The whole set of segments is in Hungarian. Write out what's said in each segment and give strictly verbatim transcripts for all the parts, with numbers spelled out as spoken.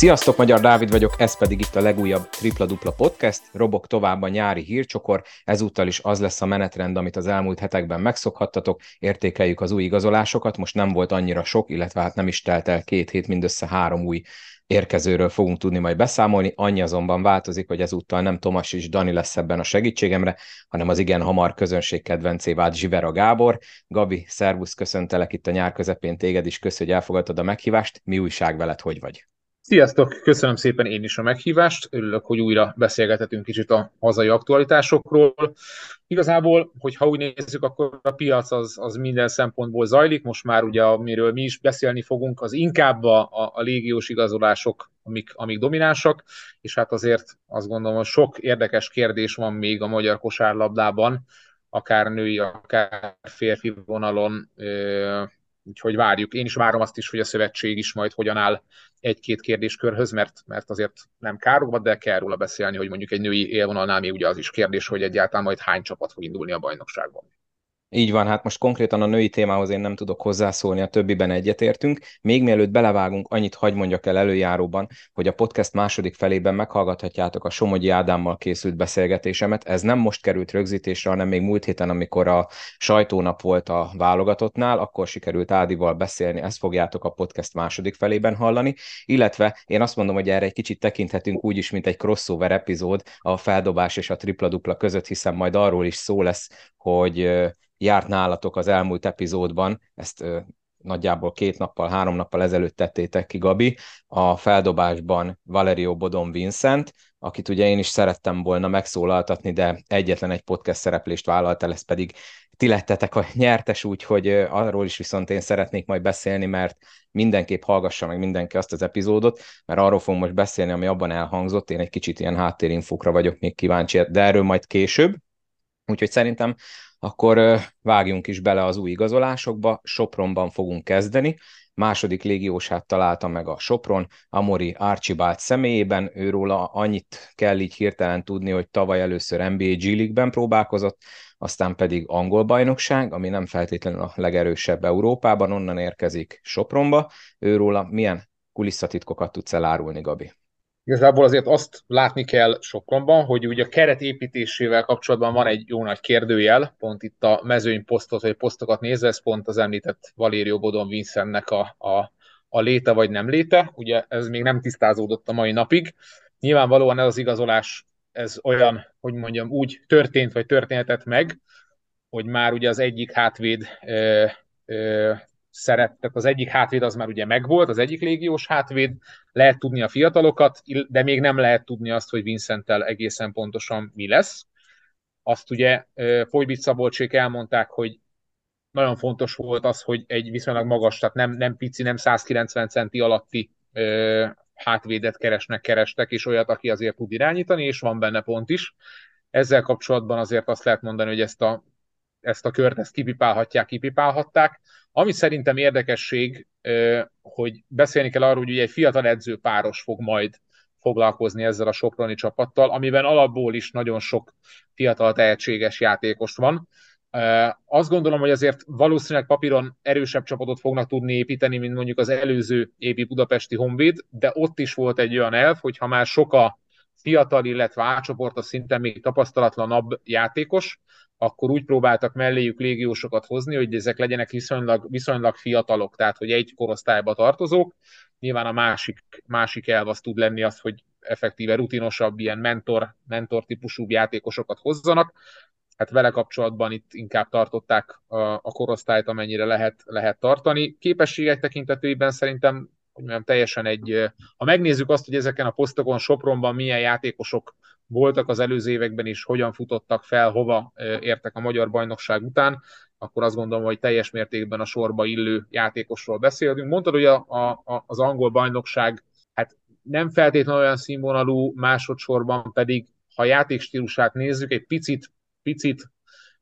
Sziasztok, Magyar Dávid vagyok, ez pedig itt a legújabb Tripla Dupla Podcast, robog tovább a nyári hírcsokor, ezúttal is az lesz a menetrend, amit az elmúlt hetekben megszokhattatok, értékeljük az új igazolásokat, most nem volt annyira sok, illetve hát nem is telt el két hét, mindössze három új érkezőről fogunk tudni majd beszámolni, annyi azonban változik, hogy ezúttal nem Tomas és Dani lesz ebben a segítségemre, hanem az igen hamar közönség kedvencé vált Zsivera Gábor. Gabi, szervusz, köszöntelek itt a nyár közepén téged is, kösz, hogy elfogadtad a meghívást, mi újság veled, hogy vagy? Sziasztok! Köszönöm szépen én is a meghívást. Örülök, hogy újra beszélgethetünk kicsit a hazai aktualitásokról. Igazából, hogyha úgy nézzük, akkor a piac az, az minden szempontból zajlik. Most már ugye, amiről mi is beszélni fogunk, az inkább a, a légiós igazolások, amik, amik dominánsak, és hát azért azt gondolom, hogy sok érdekes kérdés van még a magyar kosárlabdában, akár női, akár férfi vonalon, úgyhogy várjuk. Én is várom azt is, hogy a szövetség is majd hogyan áll egy-két kérdéskörhöz, mert, mert azért nem károkba, de kell róla beszélni, hogy mondjuk egy női élvonalnál még ugye az is kérdés, hogy egyáltalán majd hány csapat fog indulni a bajnokságban. Így van, hát most konkrétan a női témához én nem tudok hozzászólni, a többiben egyetértünk. Még mielőtt belevágunk, annyit hagy mondjak el előjáróban, hogy a podcast második felében meghallgathatjátok a Somogyi Ádámmal készült beszélgetésemet. Ez nem most került rögzítésre, hanem még múlt héten, amikor a sajtónap volt a válogatottnál, akkor sikerült Ádival beszélni, ezt fogjátok a podcast második felében hallani. Illetve én azt mondom, hogy erre egy kicsit tekinthetünk úgy is, mint egy crossover epizód a feldobás és a tripla-dupla között, hiszen majd arról is szó lesz, hogy járt nálatok az elmúlt epizódban, ezt ö, nagyjából két nappal, három nappal ezelőtt tettétek ki, Gabi, a feldobásban Valério Bodon Vincent, akit ugye én is szerettem volna megszólaltatni, de egyetlen egy podcast szereplést vállalt el, ez pedig ti lettetek a nyertes, úgyhogy ö, arról is viszont én szeretnék majd beszélni, mert mindenképp hallgassa meg mindenki azt az epizódot, mert arról fogunk most beszélni, ami abban elhangzott, én egy kicsit ilyen háttérinfókra vagyok még kíváncsi, de erről majd később, úgyhogy szerintem akkor vágjunk is bele az új igazolásokba, Sopronban fogunk kezdeni. Második légiósát találta meg a Sopron, Amori Archibald személyében, őróla annyit kell így hirtelen tudni, hogy tavaly először en bé á G-League-ben próbálkozott, aztán pedig angol bajnokság, ami nem feltétlenül a legerősebb Európában, onnan érkezik Sopronba. Őróla milyen kulisszatitkokat tudsz elárulni, Gabi? Igazából azért azt látni kell Sopronban, hogy ugye a keret építésével kapcsolatban van egy jó nagy kérdőjel, pont itt a mezőnyposztot vagy posztokat nézve, ez pont az említett Valério Bodon Vincentnek a, a, a léte vagy nem léte, ugye ez még nem tisztázódott a mai napig. Nyilvánvalóan ez az igazolás, ez olyan, hogy mondjam, úgy történt vagy történhetett meg, hogy már ugye az egyik hátvéd ö, ö, szerep, tehát az egyik hátvéd az már ugye megvolt, az egyik légiós hátvéd, lehet tudni a fiatalokat, de még nem lehet tudni azt, hogy Vincenttel egészen pontosan mi lesz. Azt ugye Pojbic Szabolcsék elmondták, hogy nagyon fontos volt az, hogy egy viszonylag magas, tehát nem, nem pici, nem száz kilencven centi alatti ö, hátvédet keresnek, kerestek, és olyat, aki azért tud irányítani, és van benne pont is. Ezzel kapcsolatban azért azt lehet mondani, hogy ezt a ezt a kört, ezt kipipálhatják, kipipálhatták. Ami szerintem érdekesség, hogy beszélni kell arról, hogy ugye egy fiatal edzőpáros fog majd foglalkozni ezzel a soproni csapattal, amiben alapból is nagyon sok fiatal tehetséges játékos van. Azt gondolom, hogy azért valószínűleg papíron erősebb csapatot fognak tudni építeni, mint mondjuk az előző évi budapesti Honvéd, de ott is volt egy olyan elv, hogy ha már sok a fiatal, illetve átcsoportos szinten még tapasztalatlanabb játékos, akkor úgy próbáltak melléjük légiósokat hozni, hogy ezek legyenek viszonylag, viszonylag fiatalok, tehát hogy egy korosztályba tartozók. Nyilván a másik, másik elv az tud lenni az, hogy effektíve rutinosabb, ilyen mentor, mentor típusú játékosokat hozzanak. Hát vele kapcsolatban itt inkább tartották a, a korosztályt, amennyire lehet, lehet tartani. Képességek tekintetében szerintem hogy mondjam, teljesen egy... Ha megnézzük azt, hogy ezeken a posztokon Sopronban milyen játékosok voltak az előző években is, hogyan futottak fel, hova értek a magyar bajnokság után, akkor azt gondolom, hogy teljes mértékben a sorba illő játékosról beszélünk. Mondtad, hogy a, a, az angol bajnokság hát nem feltétlenül olyan színvonalú, másodszorban pedig, ha játékstílusát nézzük, egy picit, picit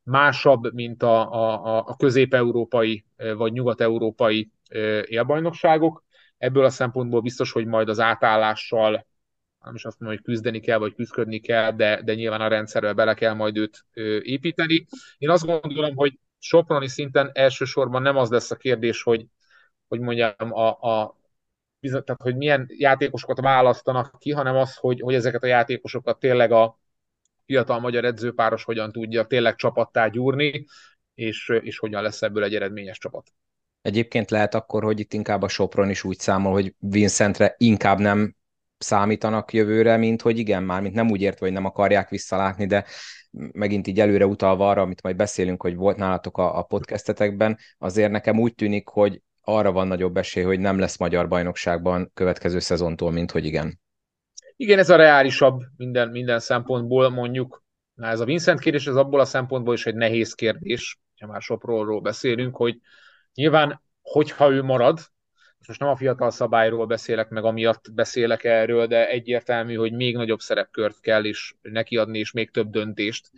másabb, mint a, a, a közép-európai vagy nyugat-európai élbajnokságok. Ebből a szempontból biztos, hogy majd az átállással nem is azt mondom, hogy küzdeni kell, vagy küzdködni kell, de, de nyilván a rendszerrel bele kell majd őt építeni. Én azt gondolom, hogy soproni szinten elsősorban nem az lesz a kérdés, hogy, hogy mondjam, a, a tehát, hogy milyen játékosokat választanak ki, hanem az, hogy, hogy ezeket a játékosokat tényleg a fiatal magyar edzőpáros hogyan tudja tényleg csapattá gyúrni, és, és hogyan lesz ebből egy eredményes csapat. Egyébként lehet akkor, hogy itt inkább a Sopron is úgy számol, hogy Vincentre inkább nem számítanak jövőre, mint hogy igen, már mint nem úgy értve, hogy nem akarják visszalátni, de megint így előre utalva arra, amit majd beszélünk, hogy volt nálatok a, a podcastetekben, azért nekem úgy tűnik, hogy arra van nagyobb esély, hogy nem lesz magyar bajnokságban következő szezontól, mint hogy igen. Igen, ez a reálisabb minden, minden szempontból, mondjuk. Na, ez a Vincent kérdés, ez abból a szempontból is egy nehéz kérdés, ha már Sopronról beszélünk, hogy nyilván, hogyha ő marad, és most nem a fiatal szabályról beszélek, meg amiatt beszélek erről, de egyértelmű, hogy még nagyobb szerepkört kell is neki adni, és még több döntést.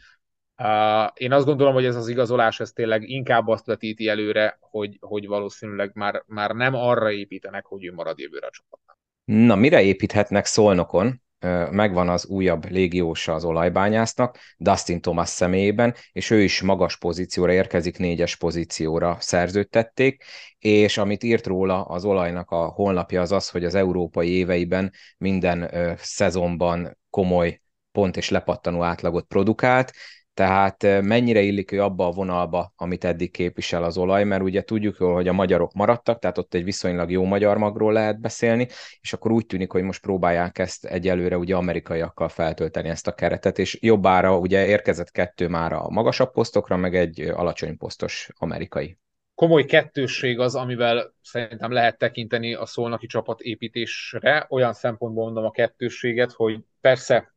Uh, én azt gondolom, hogy ez az igazolás, ez tényleg inkább azt vetíti előre, hogy, hogy valószínűleg már, már nem arra építenek, hogy ő marad jövőre a csapatnak. Na, mire építhetnek Szolnokon? Megvan az újabb légiósa az olajbányásznak, Dustin Thomas személyében, és ő is magas pozícióra érkezik, négyes pozícióra szerződtették, és amit írt róla az olajnak a honlapja az az, hogy az európai éveiben minden szezonban komoly pont és lepattanó átlagot produkált, tehát mennyire illik ő abba a vonalba, amit eddig képvisel az olaj, mert ugye tudjuk jól, hogy a magyarok maradtak, tehát ott egy viszonylag jó magyar magról lehet beszélni, és akkor úgy tűnik, hogy most próbálják ezt egyelőre ugye amerikaiakkal feltölteni ezt a keretet, és jobbára ugye érkezett kettő már a magasabb posztokra, meg egy alacsony posztos amerikai. Komoly kettősség az, amivel szerintem lehet tekinteni a szolnoki csapat építésre, olyan szempontból mondom a kettősséget, hogy persze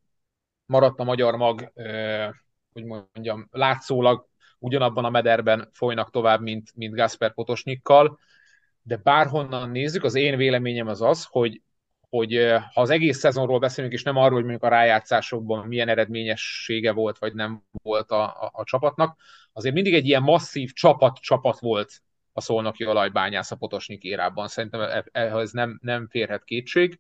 maradt a magyar mag, hogy mondjam, látszólag ugyanabban a mederben folynak tovább, mint, mint Gáspár Potosnyikkal, de bárhonnan nézzük, az én véleményem az az, hogy, hogy ha az egész szezonról beszélünk, és nem arról, hogy mondjuk a rájátszásokban milyen eredményessége volt, vagy nem volt a, a, a csapatnak, azért mindig egy ilyen masszív csapat-csapat volt a szolnoki olajbányász a Potosnyik érában. Szerintem ehhez nem, nem férhet kétség.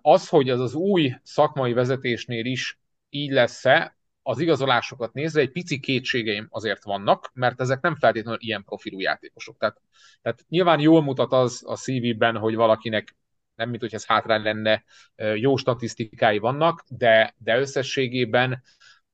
Az, hogy az az új szakmai vezetésnél is így lesz-e, az igazolásokat nézve egy pici kétségeim azért vannak, mert ezek nem feltétlenül ilyen profilú játékosok. Tehát, tehát nyilván jól mutat az a cé vében, hogy valakinek nem mint, hogy ez hátrány lenne, jó statisztikái vannak, de, de összességében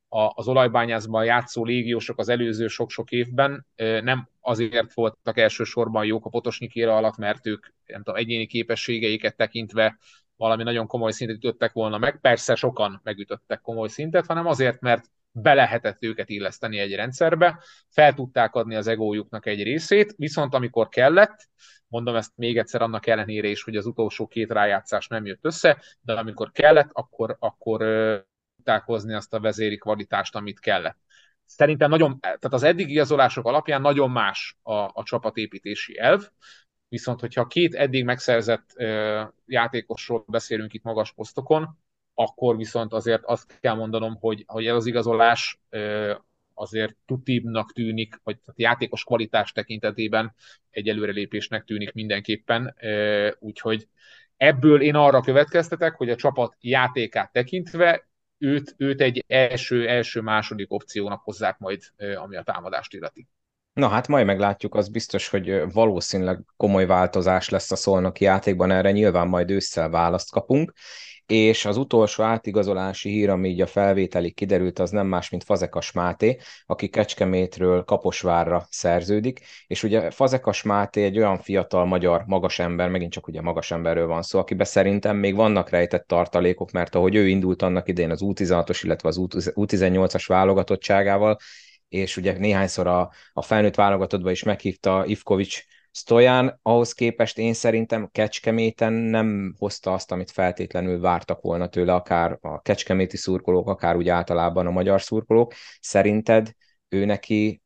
a, az olajbányászban játszó légiósok az előző sok-sok évben nem azért voltak elsősorban jók a Potosnyikéra alatt, mert ők nem tudom, egyéni képességeiket tekintve valami nagyon komoly szintet ütöttek volna meg, persze sokan megütöttek komoly szintet, hanem azért, mert be lehetett őket illeszteni egy rendszerbe, fel tudták adni az egójuknak egy részét, viszont amikor kellett, mondom ezt még egyszer annak ellenére is, hogy az utolsó két rájátszás nem jött össze, de amikor kellett, akkor, akkor ö, tudták hozni azt a vezéri kvalitást, amit kellett. Szerintem nagyon, tehát az eddigi igazolások alapján nagyon más a, a csapatépítési elv, viszont hogyha két eddig megszerzett ö, játékosról beszélünk itt magas posztokon, akkor viszont azért azt kell mondanom, hogy, hogy ez az igazolás ö, azért tutibnak tűnik, vagy játékos kvalitás tekintetében egy előrelépésnek tűnik mindenképpen. Ö, úgyhogy ebből én arra következtetek, hogy a csapat játékát tekintve őt, őt egy első-első-második opciónak hozzák majd, ö, ami a támadást illeti. Na hát majd meglátjuk, az biztos, hogy valószínűleg komoly változás lesz a szolnoki játékban, erre nyilván majd ősszel választ kapunk, és az utolsó átigazolási hír, ami így a felvételig kiderült, az nem más, mint Fazekas Máté, aki Kecskemétről Kaposvárra szerződik, és ugye Fazekas Máté egy olyan fiatal magyar magasember, megint csak ugye magasemberről van szó, akiben szerintem még vannak rejtett tartalékok, mert ahogy ő indult annak idején az U tizenhatos, illetve az U tizennyolcas válogatottságával, és ugye néhányszor a, a felnőtt válogatottba is meghívta Ivkovics Sztoján, ahhoz képest én szerintem Kecskeméten nem hozta azt, amit feltétlenül vártak volna tőle, akár a kecskeméti szurkolók, akár úgy általában a magyar szurkolók. Szerinted ő neki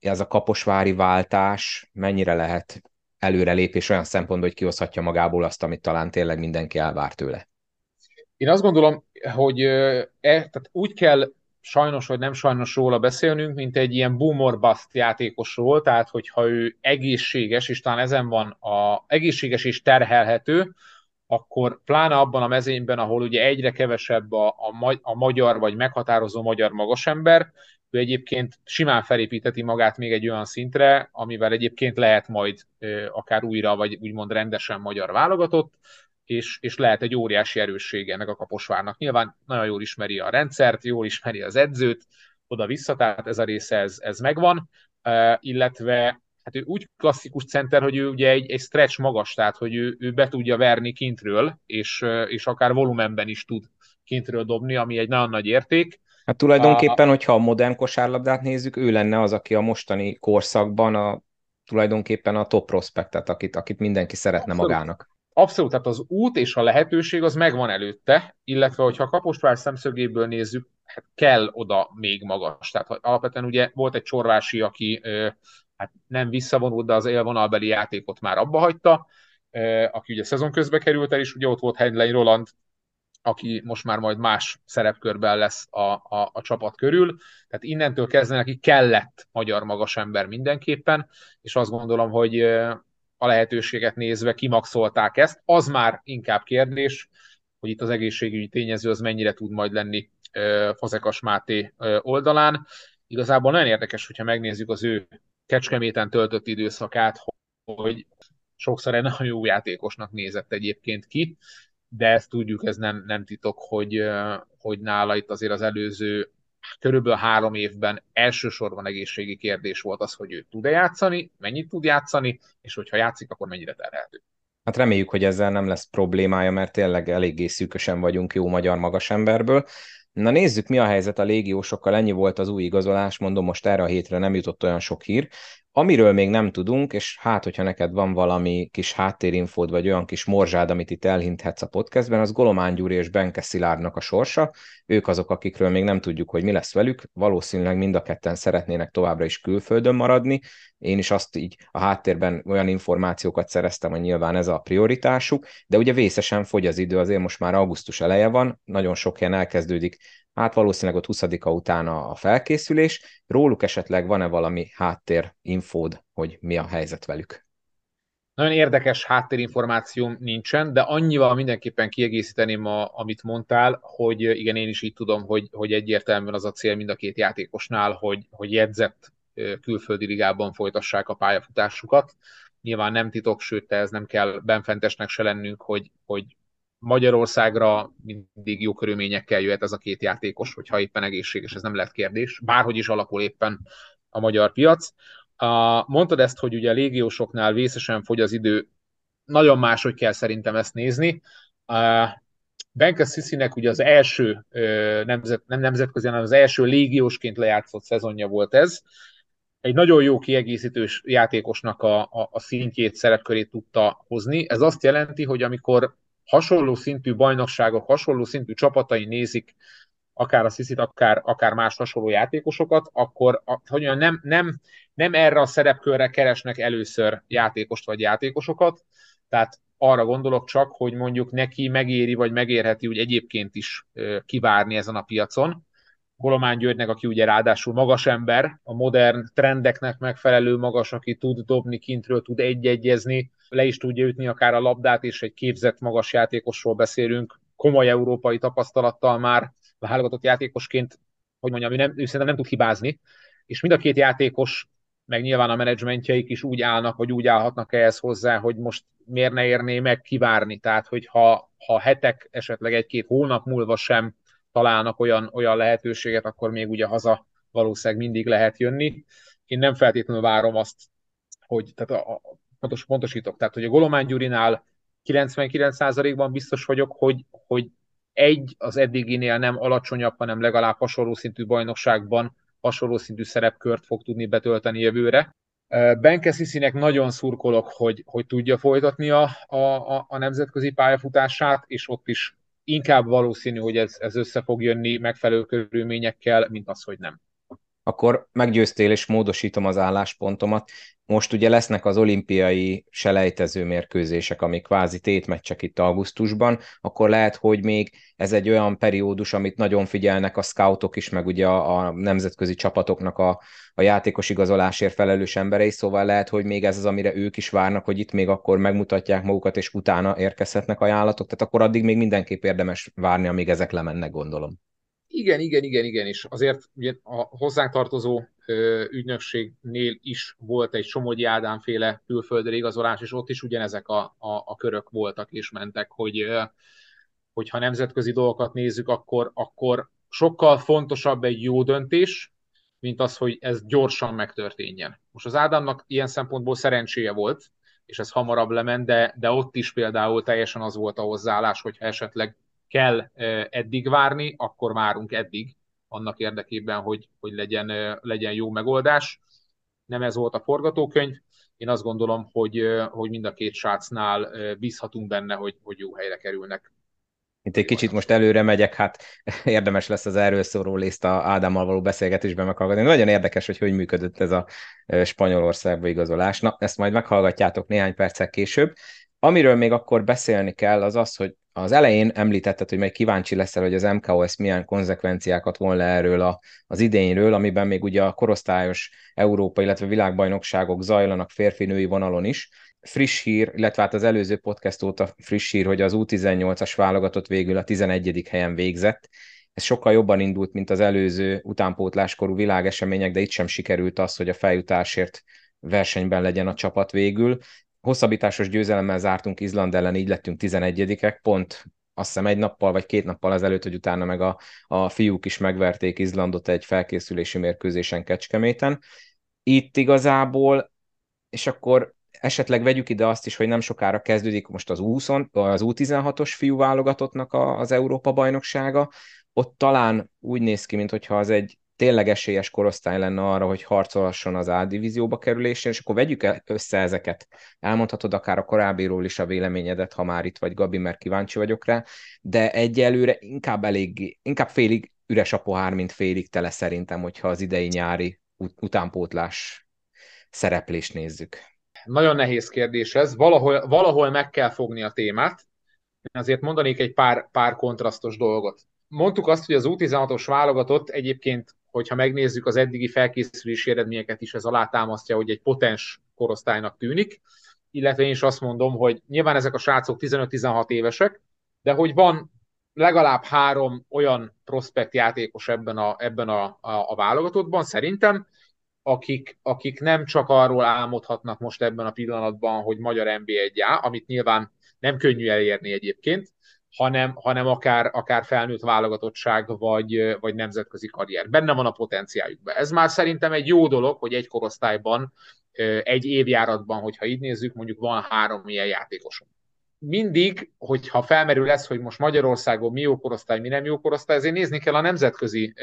ez a kaposvári váltás mennyire lehet előrelépés olyan szempontból, hogy kihozhatja magából azt, amit talán tényleg mindenki elvár tőle? Én azt gondolom, hogy e, tehát úgy kell sajnos vagy nem sajnos róla beszélnünk, mint egy ilyen boomer-bust játékosról, tehát hogyha ő egészséges, és talán ezen van a egészséges és terhelhető, akkor pláne abban a mezényben, ahol ugye egyre kevesebb a, a magyar vagy meghatározó magyar magasember, ő egyébként simán felépíteti magát még egy olyan szintre, amivel egyébként lehet majd akár újra, vagy úgymond rendesen magyar válogatott, és, és lehet egy óriási erősség ennek a Kaposvárnak. Nyilván nagyon jól ismeri a rendszert, jól ismeri az edzőt, oda-vissza, tehát ez a része, ez, ez megvan, uh, illetve hát ő úgy klasszikus center, hogy ő ugye egy, egy stretch magas, tehát hogy ő, ő be tudja verni kintről, és, és akár volumenben is tud kintről dobni, ami egy nagyon nagy érték. Hát tulajdonképpen, a... hogyha a modern kosárlabdát nézzük, ő lenne az, aki a mostani korszakban a, tulajdonképpen a top prospektet, akit, akit mindenki szeretne Abszolút. magának. Abszolút, tehát az út és a lehetőség az megvan előtte, illetve hogyha Kaposvár szemszögéből nézzük, hát kell oda még magas. Tehát alapvetően ugye volt egy Csorvási, aki hát nem visszavonult, de az élvonalbeli játékot már abba hagyta, aki ugye szezon közbe került el, és ugye ott volt Heinlein Roland, aki most már majd más szerepkörben lesz a, a, a csapat körül. Tehát innentől kezdve neki kellett magyar magas ember mindenképpen, és azt gondolom, hogy a lehetőséget nézve kimaxolták ezt. Az már inkább kérdés, hogy itt az egészségügyi tényező az mennyire tud majd lenni Fazekas Máté oldalán. Igazából nagyon érdekes, hogyha megnézzük az ő Kecskeméten töltött időszakát, hogy sokszor egy nagyon jó játékosnak nézett egyébként ki, de ezt tudjuk, ez nem, nem titok, hogy, hogy nála itt azért az előző körülbelül három évben elsősorban egészségi kérdés volt az, hogy ő tud-e játszani, mennyit tud játszani, és hogyha játszik, akkor mennyire terhelhető. Hát reméljük, hogy ezzel nem lesz problémája, mert tényleg eléggé szűkösen vagyunk jó magyar magasemberből. Na nézzük, mi a helyzet a légiósokkal, ennyi volt az új igazolás, mondom, most erre a hétre nem jutott olyan sok hír. Amiről még nem tudunk, és hát, hogyha neked van valami kis háttérinfód, vagy olyan kis morzsád, amit itt elhinthetsz a podcastben, az Golomán Gyuri és Benke Szilárdnak a sorsa. Ők azok, akikről még nem tudjuk, hogy mi lesz velük. Valószínűleg mind a ketten szeretnének továbbra is külföldön maradni. Én is azt így a háttérben olyan információkat szereztem, hogy nyilván ez a prioritásuk, de ugye vészesen fogy az idő, azért most már augusztus eleje van, nagyon sok helyen elkezdődik, hát valószínűleg ott huszadika után a felkészülés. Róluk esetleg van-e valami háttérinfód, hogy mi a helyzet velük? Nagyon érdekes háttérinformációm nincsen, de annyival mindenképpen kiegészíteném, a, amit mondtál, hogy igen, én is így tudom, hogy, hogy egyértelműen az a cél mind a két játékosnál, hogy, hogy jegyzett külföldi ligában folytassák a pályafutásukat. Nyilván nem titok, sőt, ez nem kell benfentesnek se lennünk, hogy, hogy Magyarországra mindig jó körülményekkel jöhet ez a két játékos, hogyha éppen egészséges, ez nem lett kérdés, bárhogy is alakul éppen a magyar piac. Mondtad ezt, hogy ugye a légiósoknál vészesen fogy az idő, nagyon máshogy kell szerintem ezt nézni. Benke Sziszinek ugye az első nemzet, nem nemzetközi, hanem az első légiósként lejátszott szezonja volt ez. Egy nagyon jó kiegészítős játékosnak a, a, a szintjét, szerepkörét tudta hozni. Ez azt jelenti, hogy amikor hasonló szintű bajnokságok, hasonló szintű csapatai nézik akár a Sziszit, akár, akár más hasonló játékosokat, akkor hogyan nem, nem, nem erre a szerepkörre keresnek először játékost vagy játékosokat, tehát arra gondolok csak, hogy mondjuk neki megéri vagy megérheti úgy egyébként is kivárni ezen a piacon. Golomán Györgynek, aki ugye ráadásul magas ember, a modern trendeknek megfelelő magas, aki tud dobni kintről, tud egyegyezni, le is tudja ütni akár a labdát, és egy képzett magas játékosról beszélünk, komoly európai tapasztalattal már válogatott játékosként, hogy mondjam, ő, nem, ő szerintem nem tud hibázni, és mind a két játékos, meg nyilván a menedzsmentjeik is úgy állnak, vagy úgy állhatnak ehhez hozzá, hogy most miért ne érné meg kivárni, tehát hogyha ha hetek, esetleg egy-két hónap múlva sem találnak olyan, olyan lehetőséget, akkor még ugye haza valószínűleg mindig lehet jönni. Én nem feltétlenül várom azt, hogy, tehát a, a, pontos, pontosítok, tehát hogy a Golomán Gyurinál kilencvenkilenc százalékban biztos vagyok, hogy, hogy egy az eddiginél nem alacsonyabb, hanem legalább hasonló szintű bajnokságban hasonló szintű szerepkört fog tudni betölteni jövőre. Benke Sziszinek nagyon szurkolok, hogy, hogy tudja folytatni a, a, a nemzetközi pályafutását, és ott is inkább valószínű, hogy ez, ez össze fog jönni megfelelő körülményekkel, mint az, hogy nem. Akkor meggyőztél, és módosítom az álláspontomat. Most ugye lesznek az olimpiai selejtező mérkőzések, ami kvázi tétmeccsek itt augusztusban, akkor lehet, hogy még ez egy olyan periódus, amit nagyon figyelnek a scoutok is, meg ugye a, a nemzetközi csapatoknak a, a játékos igazolásért felelős emberei, szóval lehet, hogy még ez az, amire ők is várnak, hogy itt még akkor megmutatják magukat, és utána érkezhetnek ajánlatok, tehát akkor addig még mindenképp érdemes várni, amíg ezek lemennek, gondolom. Igen, igen, igen, igen, és azért ugye a hozzánk tartozó ügynökségnél is volt egy Somogyi Ádám féle külföldre igazolás, és ott is ugyanezek a, a, a körök voltak és mentek, hogy hogyha nemzetközi dolgokat nézzük, akkor, akkor sokkal fontosabb egy jó döntés, mint az, hogy ez gyorsan megtörténjen. Most az Ádámnak ilyen szempontból szerencséje volt, és ez hamarabb lement, de, de ott is például teljesen az volt a hozzáállás, hogyha esetleg kell eddig várni, akkor várunk eddig, annak érdekében, hogy, hogy legyen, legyen jó megoldás. Nem ez volt a forgatókönyv. Én azt gondolom, hogy, hogy mind a két srácnál bízhatunk benne, hogy, hogy jó helyre kerülnek. Itt egy kicsit most előre megyek, hát érdemes lesz az erről szóló lista Ádámmal való beszélgetésben meghallgatni. Nagyon érdekes, hogy hogy működött ez a Spanyolországba igazolás. Na, ezt majd meghallgatjátok néhány perccel később. Amiről még akkor beszélni kell, az az, hogy az elején említetted, hogy majd kíváncsi leszel, hogy az em ká o es milyen konzekvenciákat von le erről a, az idényről, amiben még ugye a korosztályos Európa, illetve világbajnokságok zajlanak férfi-női vonalon is. Friss hír, illetve hát az előző podcast óta friss hír, hogy az u tizennyolcas válogatott végül a tizenegyedik helyen végzett. Ez sokkal jobban indult, mint az előző utánpótláskorú világesemények, de itt sem sikerült az, hogy a feljutásért versenyben legyen a csapat végül. Hosszabbításos győzelemmel zártunk Izland ellen, így lettünk tizenegyedikek, pont azt hiszem egy nappal vagy két nappal azelőtt, hogy utána meg a, a fiúk is megverték Izlandot egy felkészülési mérkőzésen Kecskeméten. Itt igazából, és akkor esetleg vegyük ide azt is, hogy nem sokára kezdődik most az, az u tizenhatos fiú válogatottnak az Európa-bajnoksága. Ott talán úgy néz ki, mintha az egy tényleg esélyes korosztály lenne arra, hogy harcolhasson az A-divízióba kerülésén, és akkor vegyük össze ezeket. Elmondhatod akár a korábbiról is a véleményedet, ha már itt vagy, Gabi, mert kíváncsi vagyok rá, de egyelőre inkább, elég, inkább félig üres a pohár, mint félig tele szerintem, hogyha az idei nyári ut- utánpótlás szereplést nézzük. Nagyon nehéz kérdés ez. Valahol, valahol meg kell fogni a témát. Én azért mondanék egy pár, pár kontrasztos dolgot. Mondtuk azt, hogy az u tizenhatos válogatott egyébként, hogyha megnézzük az eddigi felkészülési eredményeket is, ez alátámasztja, hogy egy potens korosztálynak tűnik, illetve én is azt mondom, hogy nyilván ezek a srácok tizenöt-tizenhat évesek, de hogy van legalább három olyan prospekt játékos ebben a, ebben a, a, a válogatottban, szerintem, akik, akik nem csak arról álmodhatnak most ebben a pillanatban, hogy magyar en bé egy á, amit nyilván nem könnyű elérni egyébként, hanem, hanem akár, akár felnőtt válogatottság, vagy, vagy nemzetközi karrier. Benne van a potenciájukban. Ez már szerintem egy jó dolog, hogy egy korosztályban, egy évjáratban, hogyha így nézzük, mondjuk van három ilyen játékosom. Mindig, hogyha felmerül ez, hogy most Magyarországon mi jó korosztály, mi nem jó korosztály, ezért nézni kell a nemzetközi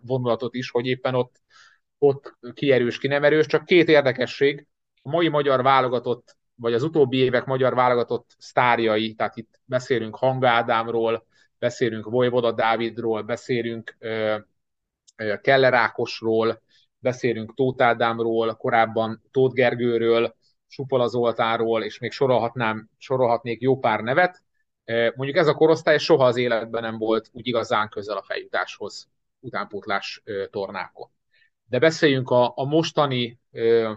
vonulatot is, hogy éppen ott, ott ki erős, ki nem erős. Csak két érdekesség, a mai magyar válogatott vagy az utóbbi évek magyar válogatott sztárjai, tehát itt beszélünk Hanga Ádámról, beszélünk Vojvoda Dávidról, beszélünk ö, ö, Keller Ákosról, beszélünk Tóth Ádámról, korábban Tóth Gergőről, Supola Zoltánról, és még sorolhatnám, sorolhatnék jó pár nevet. Mondjuk ez a korosztály soha az életben nem volt úgy igazán közel a feljutáshoz utánpótlás tornákon. De beszéljünk a, a mostani ö,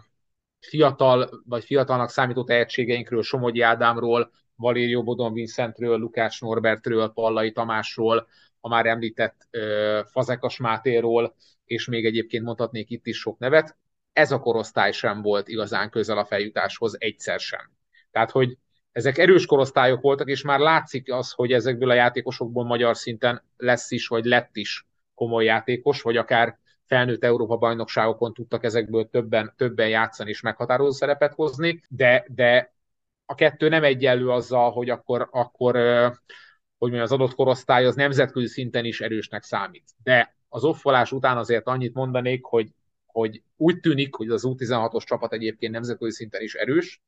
fiatal, vagy fiatalnak számító tehetségeinkről, Somogyi Ádámról, Valério Bodon Vincentről, Lukács Norbertről, Pallai Tamásról, a már említett uh, Fazekas Mátéról, és még egyébként mondhatnék itt is sok nevet. Ez a korosztály sem volt igazán közel a feljutáshoz egyszer sem. Tehát, hogy ezek erős korosztályok voltak, és már látszik az, hogy ezekből a játékosokból magyar szinten lesz is, vagy lett is komoly játékos, vagy akár felnőtt Európa-bajnokságokon tudtak ezekből többen, többen játszani és meghatározó szerepet hozni, de, de a kettő nem egyenlő azzal, hogy akkor, akkor hogy mondjam, az adott korosztály az nemzetközi szinten is erősnek számít. De az offolás után azért annyit mondanék, hogy, hogy úgy tűnik, hogy az u tizenhatos csapat egyébként nemzetközi szinten is erős.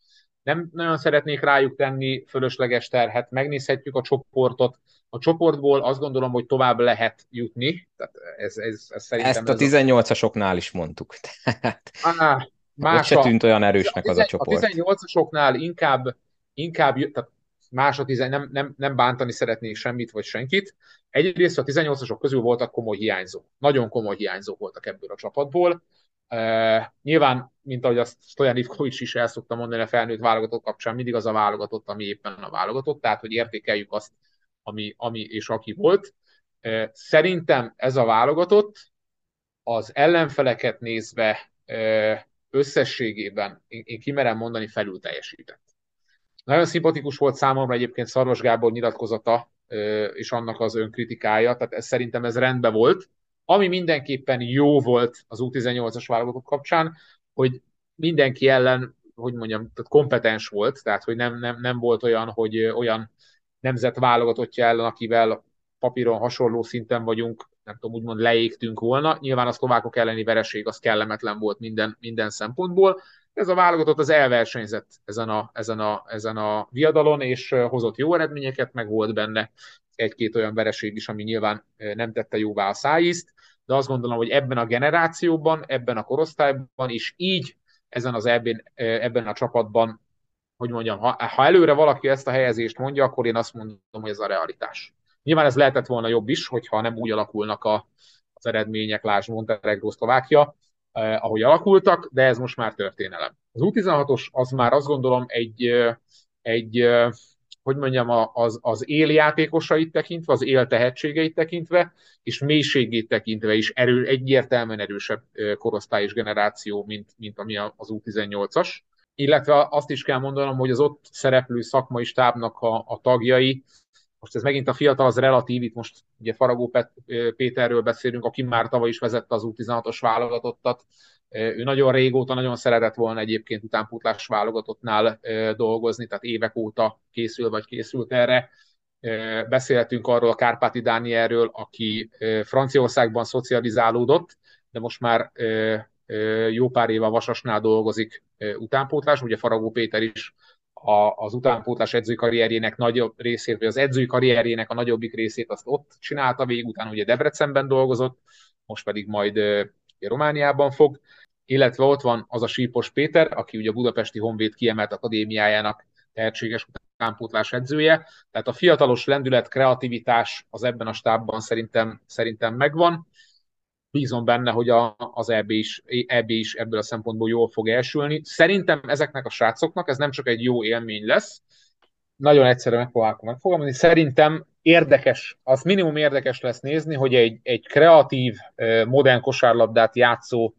Nem nagyon szeretnék rájuk tenni fölösleges terhet, megnézhetjük a csoportot. A csoportból azt gondolom, hogy tovább lehet jutni. Tehát ez, ez, ez szerintem ezt a tizennyolcasoknál is mondtuk. Tehát á, más ott se tűnt olyan erősnek a, az a csoport. A tizennyolcasoknál inkább, inkább tehát más a tizen, nem, nem, nem bántani szeretnék semmit vagy senkit. Egyrészt a tizennyolcasok közül voltak komoly hiányzók. Nagyon komoly hiányzók voltak ebből a csapatból. Uh, nyilván, mint ahogy azt Stojan Ivkovics is el szokta mondani a felnőtt válogatott kapcsán, mindig az a válogatott, ami éppen a válogatott, tehát hogy értékeljük azt, ami, ami és aki volt. Szerintem ez a válogatott az ellenfeleket nézve összességében, én kimerem mondani, felül teljesített. Nagyon szimpatikus volt számomra egyébként Szarvas Gábor nyilatkozata és annak az önkritikája, tehát ez, szerintem ez rendben volt. Ami mindenképpen jó volt az u tizennyolcas válogatott kapcsán, hogy mindenki ellen, hogy mondjam, tehát kompetens volt, tehát hogy nem, nem, nem volt olyan, hogy olyan nemzet válogatottja ellen, akivel papíron hasonló szinten vagyunk, nem tudom, úgymond leégtünk volna. Nyilván a szlovákok elleni vereség az kellemetlen volt minden, minden szempontból. Ez a válogatott az elversenyzett ezen a, ezen, a, ezen a viadalon, és hozott jó eredményeket, meg volt benne egy-két olyan vereség is, ami nyilván nem tette jóvá a szájízt, de azt gondolom, hogy ebben a generációban, ebben a korosztályban, és így ezen az ebben, ebben a csapatban, hogy mondjam, ha, ha előre valaki ezt a helyezést mondja, akkor én azt mondom, hogy ez a realitás. Nyilván ez lehetett volna jobb is, hogyha nem úgy alakulnak a, az eredmények, lásd Montenegro, Szlovákia, eh, ahogy alakultak, de ez most már történelem. Az u tizenhatos az már, azt gondolom, egy, egy hogy mondjam, az, az él játékosait tekintve, az él tehetségeit tekintve, és mélységét tekintve is erő, egyértelműen erősebb korosztály és generáció, mint, mint ami az u tizennyolcas. Illetve azt is kell mondanom, hogy az ott szereplő szakmai stábnak a, a tagjai, most ez megint a fiatal, az relatív, itt most ugye Faragó Péterről beszélünk, aki már tavaly is vezette az u tizenhatos válogatottat. Ő nagyon régóta, nagyon szeretett volna egyébként utánpótlás válogatottnál dolgozni, tehát évek óta készül vagy készült erre. Beszélhetünk arról a Kárpáti Dánielről, aki Franciaországban szocializálódott, de most már jó pár éve a Vasasnál dolgozik utánpótlás, ugye Faragó Péter is az utánpótlás edzői karrierjének nagyobb részét, vagy az edzői karrierjének a nagyobbik részét azt ott csinálta végig, utána ugye Debrecenben dolgozott, most pedig majd Romániában fog, illetve ott van az a Sípos Péter, aki ugye a Budapesti Honvéd kiemelt akadémiájának tehetséges utánpótlás edzője, tehát a fiatalos lendület, kreativitás az ebben a stábban szerintem, szerintem megvan. Bízom benne, hogy a, az é bé is, é bé is ebből a szempontból jól fog elsülni. Szerintem ezeknek a srácoknak ez nem csak egy jó élmény lesz, nagyon egyszerűen megpróbálok megfogalmazni, szerintem érdekes, az minimum érdekes lesz nézni, hogy egy, egy kreatív, modern kosárlabdát játszó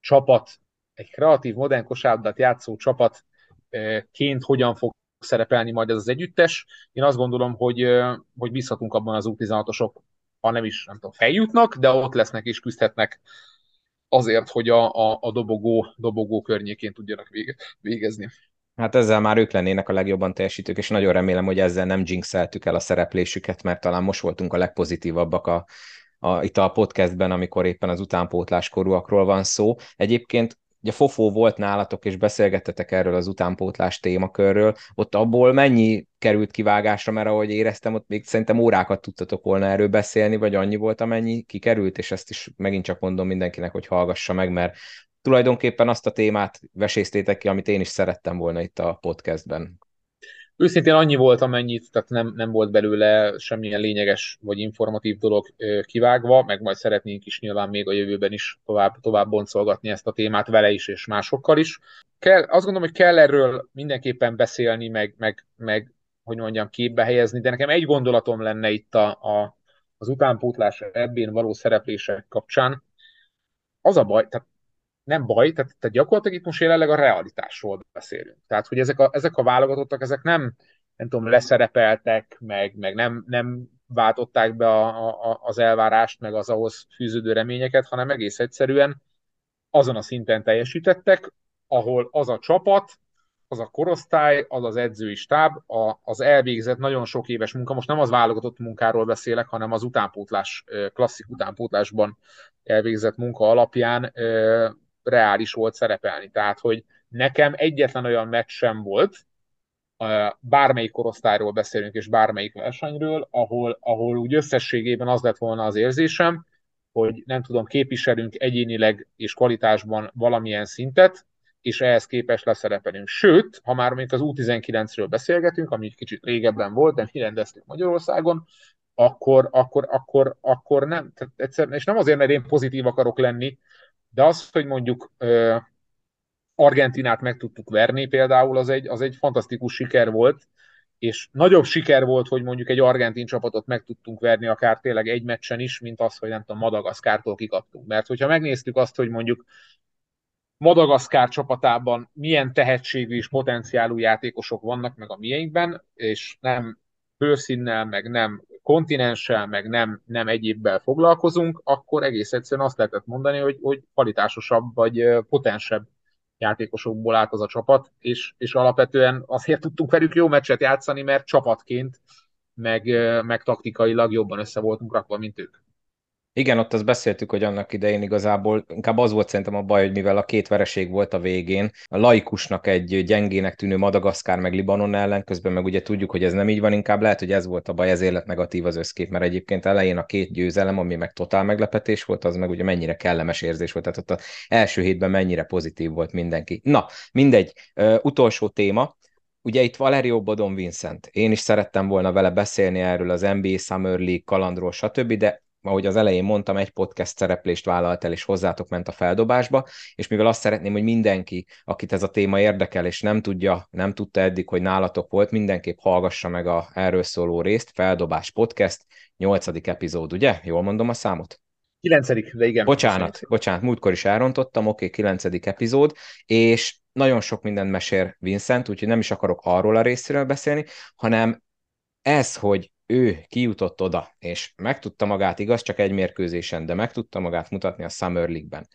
csapat, egy kreatív, modern kosárlabdát játszó csapatként hogyan fog szerepelni majd ez az együttes. Én azt gondolom, hogy, hogy bízhatunk abban az u tizenhatosok, ha nem is, nem tudom, feljutnak, de ott lesznek és küzdhetnek azért, hogy a, a, a dobogó, dobogó környékén tudjanak vége, végezni. Hát ezzel már ők lennének a legjobban teljesítők, és nagyon remélem, hogy ezzel nem jinxeltük el a szereplésüket, mert talán most voltunk a legpozitívabbak a, a, itt a podcastben, amikor éppen az utánpótláskorúakról van szó. Egyébként ugye Fofó volt nálatok, és beszélgettetek erről az utánpótlás témakörről, ott abból mennyi került kivágásra, mert ahogy éreztem, ott még szerintem órákat tudtatok volna erről beszélni, vagy annyi volt, amennyi kikerült, és ezt is megint csak mondom mindenkinek, hogy hallgassa meg, mert tulajdonképpen azt a témát veséztétek ki, amit én is szerettem volna itt a podcastben. Őszintén annyi volt, amennyit, tehát nem, nem volt belőle semmilyen lényeges vagy informatív dolog kivágva, meg majd szeretnénk is nyilván még a jövőben is tovább, tovább boncolgatni ezt a témát vele is és másokkal is. Kell, azt gondolom, hogy kell erről mindenképpen beszélni, meg, meg, meg hogy mondjam, képbe helyezni, de nekem egy gondolatom lenne itt a, a, az utánpótlás ebben való szereplése kapcsán. Az a baj, tehát nem baj, tehát, tehát gyakorlatilag itt most jelenleg a realitásról beszélünk. Tehát, hogy ezek a, ezek a válogatottak, ezek nem, nem tudom, leszerepeltek, meg, meg nem, nem váltották be a, a, az elvárást, meg az ahhoz fűződő reményeket, hanem egész egyszerűen azon a szinten teljesítettek, ahol az a csapat, az a korosztály, az az edzői stáb, a, az elvégzett nagyon sok éves munka, most nem az válogatott munkáról beszélek, hanem az utánpótlás, klasszik utánpótlásban elvégzett munka alapján reális volt szerepelni. Tehát, hogy nekem egyetlen olyan meccs sem volt, bármelyik korosztályról beszélünk, és bármelyik versenyről, ahol, ahol úgy összességében az lett volna az érzésem, hogy nem tudom, képviselünk egyénileg és kvalitásban valamilyen szintet, és ehhez képest leszerepelünk. Sőt, ha már mondjuk az u tizenkilencről beszélgetünk, ami egy kicsit régebben volt, de mi rendeztük Magyarországon, akkor, akkor, akkor, akkor nem. Tehát egyszerűen, és nem azért, mert én pozitív akarok lenni, de az, hogy mondjuk euh, Argentinát meg tudtuk verni például, az egy, az egy fantasztikus siker volt, és nagyobb siker volt, hogy mondjuk egy argentin csapatot meg tudtunk verni akár tényleg egy meccsen is, mint az, hogy nem tudom, Madagaszkártól kikaptunk. Mert hogyha megnéztük azt, hogy mondjuk Madagaszkár csapatában milyen tehetségű és potenciálú játékosok vannak meg a miénkben, és nem bőrszínnel, meg nem kontinenssel, meg nem, nem egyébbel foglalkozunk, akkor egész egyszerűen azt lehetett mondani, hogy, hogy kvalitásosabb vagy potensebb játékosokból állt az a csapat, és, és alapvetően azért tudtunk velük jó meccset játszani, mert csapatként, meg, meg taktikailag jobban össze voltunk rakva, mint ők. Igen, ott azt beszéltük, hogy annak idején igazából inkább az volt szerintem a baj, hogy mivel a két vereség volt a végén, a laikusnak egy gyengének tűnő Madagaszkár meg Libanon ellen, közben meg ugye tudjuk, hogy ez nem így van, inkább lehet, hogy ez volt a baj, ezért lett negatív az összkép, mert egyébként elején a két győzelem, ami meg totál meglepetés volt, az meg ugye mennyire kellemes érzés volt, tehát ott az első hétben mennyire pozitív volt mindenki. Na, mindegy, uh, utolsó téma. Ugye itt Valério Bodon Vincent. Én is szerettem volna vele beszélni erről az en bé á Summer League kalandról, stb., de ahogy az elején mondtam, egy podcast szereplést vállalt el, és hozzátok ment a feldobásba, és mivel azt szeretném, hogy mindenki, akit ez a téma érdekel, és nem tudja, nem tudta eddig, hogy nálatok volt, mindenképp hallgassa meg a erről szóló részt, Feldobás Podcast, nyolcadik epizód, ugye? Jól mondom a számot? Kilencedik, de igen. Bocsánat, köszönjük. bocsánat, múltkor is elrontottam, oké, okay, kilencedik epizód, és nagyon sok mindent mesél Vincent, úgyhogy nem is akarok arról a részről beszélni, hanem ez, hogy ő kijutott oda, és meg tudta magát, igaz, csak egy mérkőzésen, de meg tudta magát mutatni a Summer League-ben.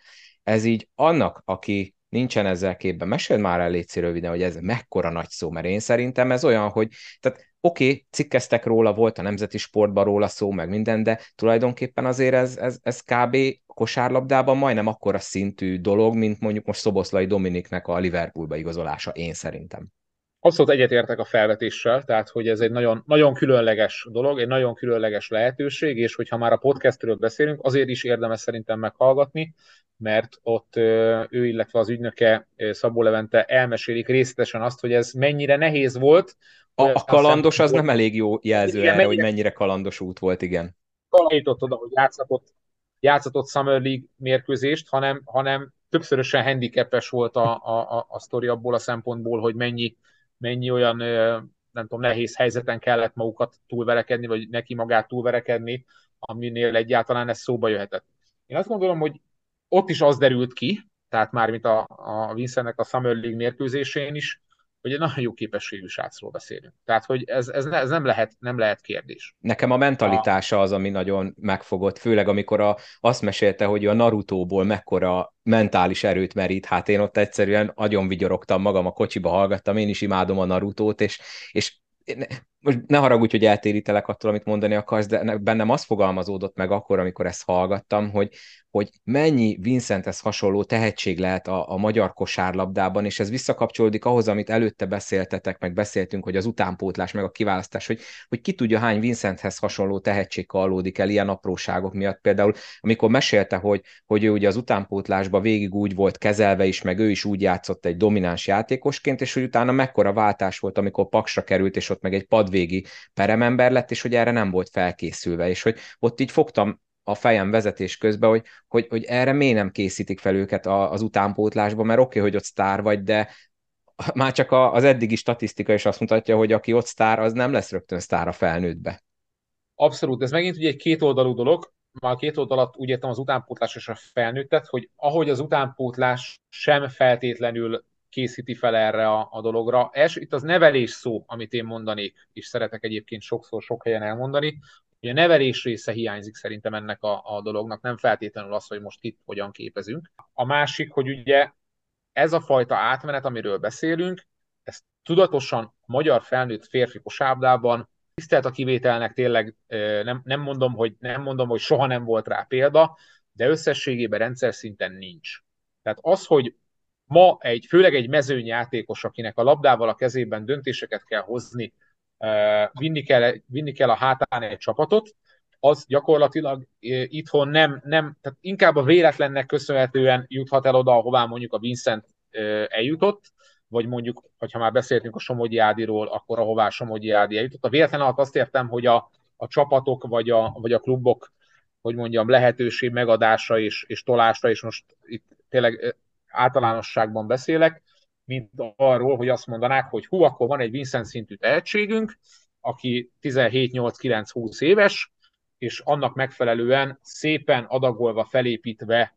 Ez így annak, aki nincsen ezzel képben, mesél már el légy szél röviden, hogy ez mekkora nagy szó, mert én szerintem ez olyan, hogy tehát oké, okay, cikkeztek róla, volt a Nemzeti Sportban róla szó, meg minden, de tulajdonképpen azért ez, ez, ez kb. Kosárlabdában majdnem akkora szintű dolog, mint mondjuk most Szoboszlai Dominiknek a Liverpoolba igazolása, én szerintem. Abszolút egyetértek a felvetéssel, tehát hogy ez egy nagyon, nagyon különleges dolog, egy nagyon különleges lehetőség, és hogyha már a podcastről beszélünk, azért is érdemes szerintem meghallgatni, mert ott ő, illetve az ügynöke Szabó Levente elmesélik részletesen azt, hogy ez mennyire nehéz volt. A, a kalandos az volt. Nem elég jó jelző igen, erre, mennyire, hogy mennyire kalandos út volt, igen. Kalandított oda, hogy játszatott, játszatott Summer League mérkőzést, hanem, hanem többszörösen handicapes volt a, a, a, a sztori abból a szempontból, hogy mennyi mennyi olyan, nem tudom, nehéz helyzeten kellett magukat túlverekedni, vagy neki magát túlverekedni, aminél egyáltalán ez szóba jöhetett. Én azt gondolom, hogy ott is az derült ki, tehát mármint a, a Vincentnek a Summer League mérkőzésén is, hogy egy nagyon jó képességű srácról beszélünk. Tehát, hogy ez, ez, ne, ez nem, lehet, nem lehet kérdés. Nekem a mentalitása az, ami nagyon megfogott, főleg amikor a, azt mesélte, hogy a Narutóból mekkora mentális erőt merít, hát én ott egyszerűen agyon vigyorogtam magam, a kocsiba hallgattam, én is imádom a Narutót, és, és most ne haragudj, hogy eltérítelek attól, amit mondani akarsz, de bennem az fogalmazódott meg akkor, amikor ezt hallgattam, hogy, hogy mennyi Vincenthez hasonló tehetség lehet a, a magyar kosárlabdában, és ez visszakapcsolódik ahhoz, amit előtte beszéltetek, meg beszéltünk, hogy az utánpótlás, meg a kiválasztás, hogy, hogy ki tudja, hány Vincenthez hasonló tehetség kallódik el ilyen apróságok miatt. Például, amikor mesélte, hogy, hogy ő ugye az utánpótlásban végig úgy volt kezelve is, meg ő is úgy játszott egy domináns játékosként, és hogy utána mekkora váltás volt, amikor Paksra került, és ott meg egy pad végi peremember lett, és hogy erre nem volt felkészülve, és hogy ott így fogtam a fejem vezetés közben, hogy, hogy, hogy erre miért nem készítik fel őket az utánpótlásba, mert oké, okay, hogy ott sztár vagy, de már csak az eddigi statisztika is azt mutatja, hogy aki ott sztár, az nem lesz rögtön sztár a felnőttbe. Abszolút, ez megint ugye egy kétoldalú dolog, már a két oldalat úgy értem az utánpótlás és a felnőttet, hogy ahogy az utánpótlás sem feltétlenül készíti fel erre a, a dologra. És itt az nevelés szó, amit én mondanék, és szeretek egyébként sokszor sok helyen elmondani, hogy a nevelés része hiányzik szerintem ennek a, a dolognak, nem feltétlenül az, hogy most itt hogyan képezünk. A másik, hogy ugye ez a fajta átmenet, amiről beszélünk, ez tudatosan magyar felnőtt férfi kosárlabdában tisztelt a kivételnek tényleg, nem, nem, mondom, hogy, nem mondom, hogy soha nem volt rá példa, de összességében rendszer szinten nincs. Tehát az, hogy ma egy, főleg egy mezőnyjátékos, akinek a labdával a kezében döntéseket kell hozni, vinni kell, vinni kell a hátán egy csapatot, az gyakorlatilag itthon nem, nem, tehát inkább a véletlennek köszönhetően juthat el oda, ahová mondjuk a Vincent eljutott, vagy mondjuk, ha már beszéltünk a Somogyi Ádiról, akkor ahová Somogyi Ádi eljutott. A véletlen alatt azt értem, hogy a, a csapatok vagy a, vagy a klubok, hogy mondjam, lehetőség megadása és, és tolásra, és most itt tényleg általánosságban beszélek, mint arról, hogy azt mondanák, hogy hú, akkor van egy Vincent szintű tehetségünk, aki tizenhét nyolc kilenc húsz éves, és annak megfelelően szépen adagolva, felépítve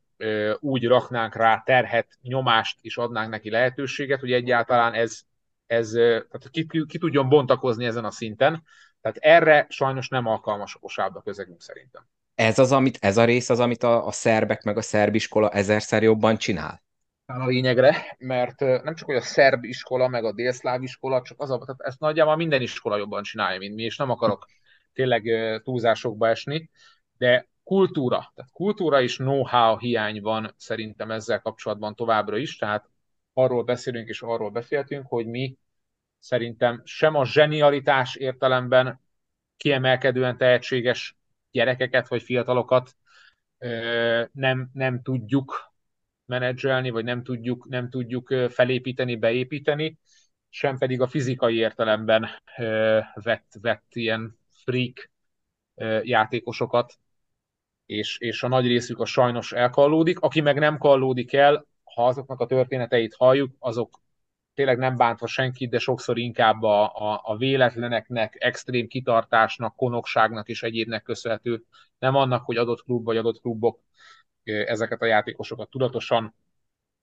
úgy raknánk rá terhet, nyomást, és adnánk neki lehetőséget, hogy egyáltalán ez, ez tehát ki, ki, ki tudjon bontakozni ezen a szinten. Tehát erre sajnos nem alkalmas okosább a közegünk szerintem. Ez, az, amit, ez a rész az, amit a, a szerbek meg a szerb iskola ezerszer jobban csinál? A lényegre, mert nem csak hogy a szerb iskola meg a délszláv iskola, csak az a, tehát ezt nagyjából minden iskola jobban csinálja, mint mi, és nem akarok tényleg túlzásokba esni, de kultúra, tehát kultúra és know-how hiány van szerintem ezzel kapcsolatban továbbra is, tehát arról beszélünk és arról beszéltünk, hogy mi szerintem sem a zsenialitás értelemben kiemelkedően tehetséges gyerekeket vagy fiatalokat nem, nem tudjuk menedzselni, vagy nem tudjuk, nem tudjuk felépíteni, beépíteni, sem pedig a fizikai értelemben vett, vett ilyen freak játékosokat, és, és a nagy részük a sajnos elkallódik. Aki meg nem kallódik el, ha azoknak a történeteit halljuk, azok tényleg nem bántva senkit, de sokszor inkább a, a, a véletleneknek, extrém kitartásnak, konokságnak és egyébnek köszönhető, nem annak, hogy adott klub vagy adott klubok ezeket a játékosokat tudatosan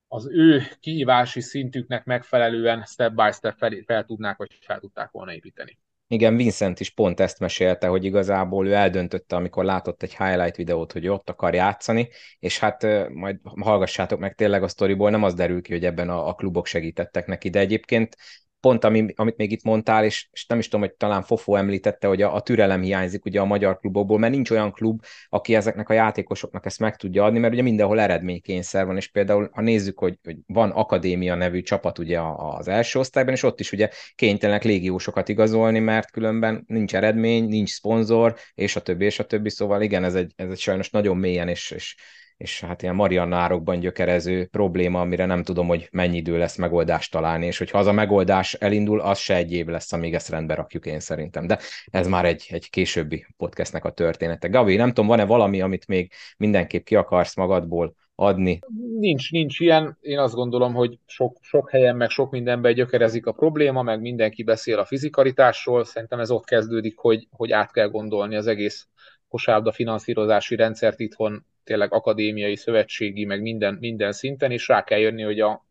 az ő kihívási szintüknek megfelelően step by step fel, fel tudnák, vagy fel tudták volna építeni. Igen, Vincent is pont ezt mesélte, hogy igazából ő eldöntötte, amikor látott egy highlight videót, hogy ott akar játszani, és hát majd hallgassátok meg, tényleg a sztoriból nem az derül ki, hogy ebben a, a klubok segítettek neki, de egyébként pont ami, amit még itt mondtál, és, és nem is tudom, hogy talán Fofó említette, hogy a, a türelem hiányzik ugye a magyar klubokból, mert nincs olyan klub, aki ezeknek a játékosoknak ezt meg tudja adni, mert ugye mindenhol eredménykényszer van, és például ha nézzük, hogy, hogy van Akadémia nevű csapat ugye az első osztályban, és ott is ugye kénytelenek légiósokat igazolni, mert különben nincs eredmény, nincs szponzor, és a többi, és a többi, szóval igen, ez egy, ez egy sajnos nagyon mélyen, és, és, és hát ilyen mariannárokban gyökerező probléma, amire nem tudom, hogy mennyi idő lesz megoldást találni, és hogyha az a megoldás elindul, az se egy év lesz, amíg ezt rendbe rakjuk, én szerintem. De ez már egy, egy későbbi podcastnek a története. Gabi, nem tudom, van-e valami, amit még mindenképp ki akarsz magadból adni? Nincs, nincs ilyen. Én azt gondolom, hogy sok, sok helyen, meg sok mindenben gyökerezik a probléma, meg mindenki beszél a fizikalitásról. Szerintem ez ott kezdődik, hogy, hogy át kell gondolni az egész kosárlabda finanszírozási rendszert itthon, tényleg akadémiai, szövetségi, meg minden, minden szinten, és rá kell jönni, hogy a,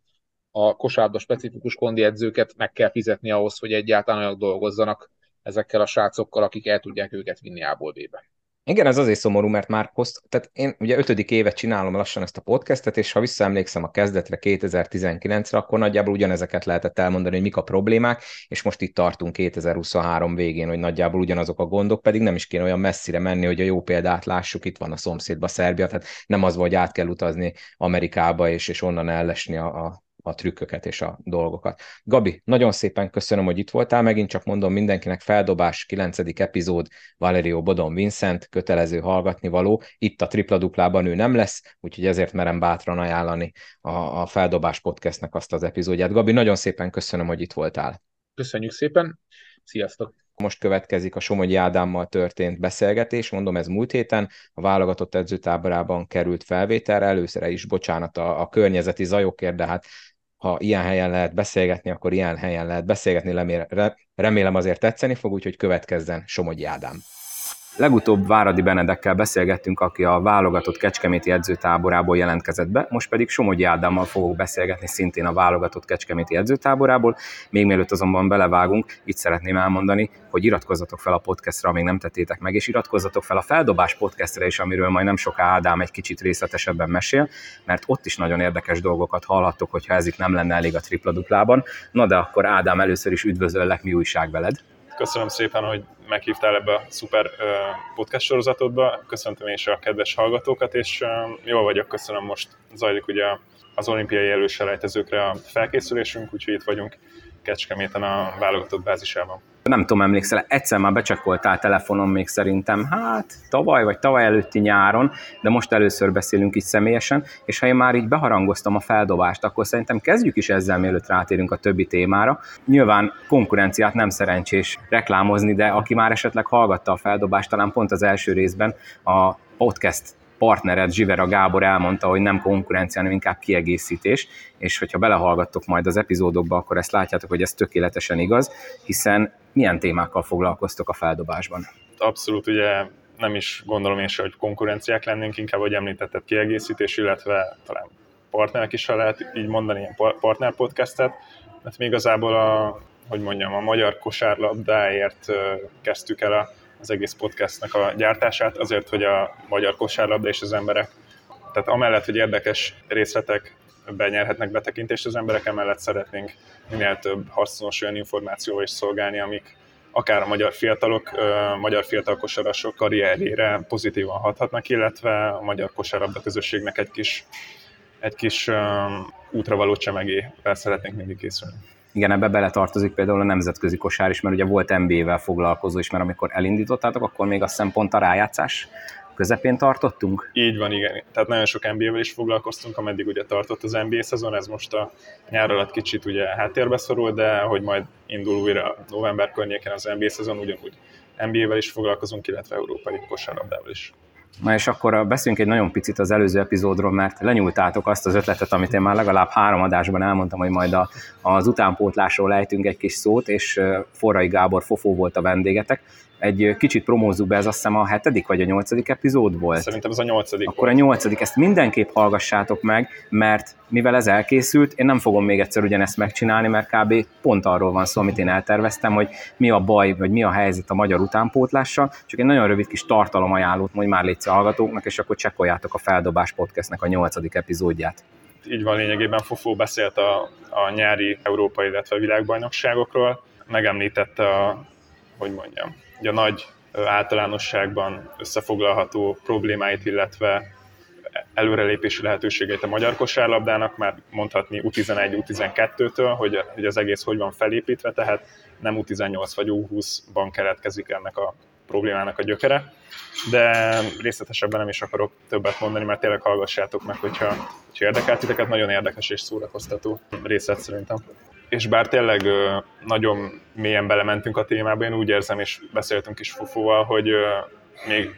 a kosárlabda specifikus kondiedzőket meg kell fizetni ahhoz, hogy egyáltalán olyan dolgozzanak ezekkel a srácokkal, akik el tudják őket vinni A-ból B-be. Igen, ez azért szomorú, mert már hossz, tehát én ugye ötödik éve csinálom lassan ezt a podcastet, és ha visszaemlékszem a kezdetre, kétezer-tizenkilencre, akkor nagyjából ugyanezeket lehetett elmondani, hogy mik a problémák, és most itt tartunk kétezer-huszonhárom végén, hogy nagyjából ugyanazok a gondok, pedig nem is kéne olyan messzire menni, hogy a jó példát lássuk, itt van a szomszédban Szerbia, tehát nem az, hogy át kell utazni Amerikába, és, és onnan ellesni a... a a trükköket és a dolgokat. Gabi, nagyon szépen köszönöm, hogy itt voltál, megint csak mondom mindenkinek, feldobás, kilencedik epizód, Valério Bodon Vincent, kötelező hallgatnivaló, itt a tripladuplában ő nem lesz, úgyhogy ezért merem bátran ajánlani a, a feldobás podcastnek azt az epizódját. Gabi, nagyon szépen köszönöm, hogy itt voltál. Köszönjük szépen, sziasztok! Most következik a Somogyi Ádámmal történt beszélgetés, mondom, ez múlt héten a válogatott edzőtáborában került felvételre, először is bocsánat a, a környezeti zajokért, de hát ha ilyen helyen lehet beszélgetni, akkor ilyen helyen lehet beszélgetni, remélem azért tetszeni fog, úgyhogy következzen Somogyi Ádám. Legutóbb Váradi Benedekkel beszélgettünk, aki a válogatott kecskeméti edzőtáborából jelentkezett be, most pedig Somogyi Ádámmal fogok beszélgetni szintén a válogatott kecskeméti edzőtáborából. Még mielőtt azonban belevágunk, itt szeretném elmondani, hogy iratkozzatok fel a podcastra, amíg nem tettétek meg, és iratkozzatok fel a Feldobás podcastra is, amiről majd nem soká Ádám egy kicsit részletesebben mesél, mert ott is nagyon érdekes dolgokat hallhattok, hogyha ez itt nem lenne elég a tripladuplában. Na de akkor Ádám, először is üdvözöllek, mi újság veled? Köszönöm szépen, hogy meghívtál ebbe a szuper podcast sorozatodba, köszöntöm én is a kedves hallgatókat, és jól vagyok, köszönöm, most zajlik ugye az olimpiai előselejtezőkre a felkészülésünk, úgyhogy itt vagyunk Kecskeméten a válogatott bázisában. Nem tudom, emlékszel, egyszer már becsekkoltál telefonon még szerintem, hát tavaly vagy tavaly előtti nyáron, de most először beszélünk így személyesen, és ha én már így beharangoztam a feldobást, akkor szerintem kezdjük is ezzel, mielőtt rátérünk a többi témára. Nyilván konkurenciát nem szerencsés reklámozni, de aki már esetleg hallgatta a feldobást, talán pont az első részben a podcast partnered, Zsivera Gábor elmondta, hogy nem konkurencia, hanem inkább kiegészítés, és hogyha belehallgattok majd az epizódokba, akkor ezt látjátok, hogy ez tökéletesen igaz, hiszen milyen témákkal foglalkoztok a feldobásban? Abszolút, ugye nem is gondolom én se, hogy konkurenciák lennénk, inkább, hogy említetted, kiegészítés, illetve talán partnerek is, ha lehet így mondani, ilyen partnerpodcastet, mert mi igazából a, hogy mondjam, a magyar kosárlabdáért kezdtük el a az egész podcastnak a gyártását, azért, hogy a magyar kosárlabda és az emberek, tehát amellett, hogy érdekes részletekben nyerhetnek betekintést az emberek, emellett szeretnénk minél több hasznos olyan információval is szolgálni, amik akár a magyar fiatalok, a magyar fiatal kosarasok karrierjére pozitívan hathatnak, illetve a magyar kosárlabda közösségnek egy kis, egy kis útravaló csemegével szeretnénk mindig készülni. Igen, ebbe beletartozik például a nemzetközi kosár is, mert ugye volt en bé ével foglalkozó is, mert amikor elindítottátok, akkor még azt hiszem pont a rájátszás közepén tartottunk? Így van, igen. Tehát nagyon sok en bé ével is foglalkoztunk, ameddig ugye tartott az en bé é szezon, ez most a nyár alatt kicsit ugye háttérbe szorul, de hogy majd indul újra november környéken az en bé é szezon, ugyanúgy en bé ével is foglalkozunk, illetve európai kosárlabdával is. Na és akkor beszéljünk egy nagyon picit az előző epizódról, mert lenyúltátok azt az ötletet, amit én már legalább három adásban elmondtam, hogy majd a, az utánpótlásról ejtünk egy kis szót, és Forrai Gábor fofó volt a vendégetek. Egy kicsit promózzuk be, ez azt hiszem a hetedik vagy a nyolcadik epizód volt. Szerintem ez a nyolcadik. Akkor a nyolcadik, ezt mindenképp hallgassátok meg, mert mivel ez elkészült, én nem fogom még egyszer ugyanezt megcsinálni, mert kb. Pont arról van szó, amit én elterveztem, hogy mi a baj, vagy mi a helyzet a magyar utánpótlással, csak egy nagyon rövid kis tartalomajánlót, hogy már légy hallgatóknak, és akkor csekkoljátok a Feldobás podcastnek a nyolcadik epizódját. Így van, lényegében Fofó beszélt a, a nyári európai, illetve világbajnokságokról, megemlítette a, hogy mondjam, a nagy általánosságban összefoglalható problémáit, illetve előrelépési lehetőségeit a magyar kosárlabdának, már mondhatni U tizenegy U tizenkettőtől, hogy, hogy az egész hogy van felépítve, tehát nem U tizennyolc vagy U húszban keletkezik ennek a problémának a gyökere, de részletesebben nem is akarok többet mondani, mert tényleg hallgassátok meg, hogyha, hogyha érdekelt titeket, nagyon érdekes és szórakoztató részlet szerintem. És bár tényleg nagyon mélyen belementünk a témába, én úgy érzem, és beszéltünk is Fofóval, hogy még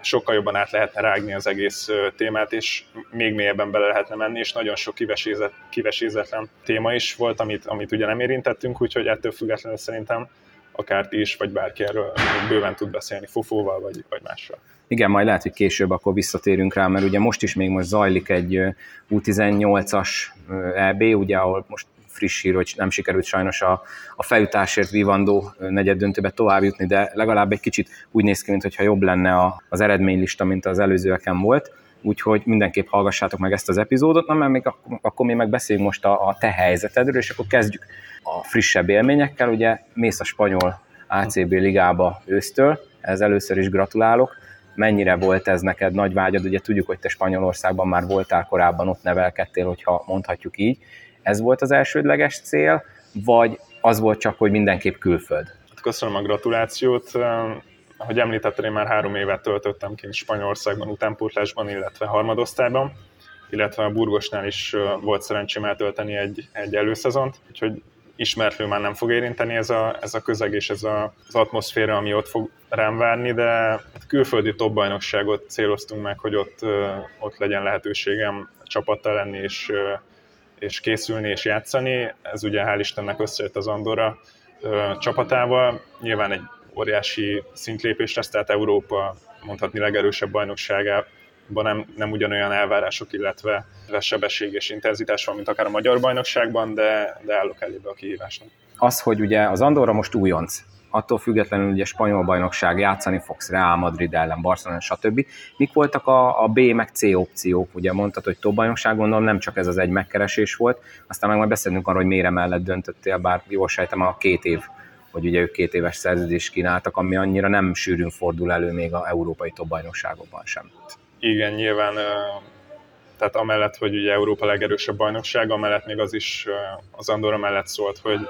sokkal jobban át lehetne rágni az egész témát, és még mélyebben bele lehetne menni, és nagyon sok kivesézet, kivesézetlen téma is volt, amit, amit ugye nem érintettünk, úgyhogy ettől függetlenül szerintem akár ti is, vagy bárki erről bőven tud beszélni, Fofóval, vagy, vagy mással. Igen, majd lehet, hogy később akkor visszatérünk rá, mert ugye most is még most zajlik egy U tizennyolcas é bé, ugye, ahol most friss hír, hogy nem sikerült sajnos a, a feljutásért vívandó negyed döntőbe tovább jutni, de legalább egy kicsit úgy néz ki, mintha jobb lenne a, az eredménylista, mint az előzőeken volt. Úgyhogy mindenképp hallgassátok meg ezt az epizódot, na, mert még akkor, akkor mi meg beszéljünk most a, a te helyzetedről, és akkor kezdjük a frissebb élményekkel. Ugye mész a spanyol á cé bé ligába ősztől, ez először is gratulálok. Mennyire volt ez neked nagy vágyad? Ugye tudjuk, hogy te Spanyolországban már voltál korábban, ott nevelkedtél, hogyha mondhatjuk így. Ez volt az elsődleges cél, vagy az volt csak, hogy mindenképp külföld? Köszönöm a gratulációt. Ahogy említettem, én már három évet töltöttem kint Spanyolországban, utánpótlásban, illetve harmadosztályban, illetve a Burgosnál is volt szerencsém eltölteni egy, egy előszezont, úgyhogy ismertlő már nem fog érinteni ez a, ez a közeg és ez a, az atmoszféra, ami ott fog rám várni, de külföldi topbajnokságot céloztunk meg, hogy ott, ott legyen lehetőségem csapattal lenni és, és készülni és játszani. Ez ugye hál' Istennek összejött az Andorra csapatával, nyilván egy óriási szintlépés lesz, tehát Európa mondhatni legerősebb bajnokságában nem, nem ugyanolyan elvárások, illetve sebesség és intenzitás van, mint akár a magyar bajnokságban, de, de állok elébe a kihívásnak. Az, hogy ugye az Andorra most újonc, attól függetlenül ugye spanyol bajnokság, játszani fogsz Real Madrid ellen, Barcelona, stb. Mik voltak a, a B meg C opciók? Ugye mondtad, hogy top bajnokság, gondolom nem csak ez az egy megkeresés volt, aztán meg majd beszélünk arról, hogy mire mellett döntöttél, bár jól sejtem a két év, hogy ugye ők két éves szerződést kínáltak, ami annyira nem sűrűn fordul elő még az európai topbajnokságokban sem. Igen, nyilván, tehát amellett, hogy ugye Európa legerősebb bajnokság, amellett még az is az Andorra mellett szólt, hogy,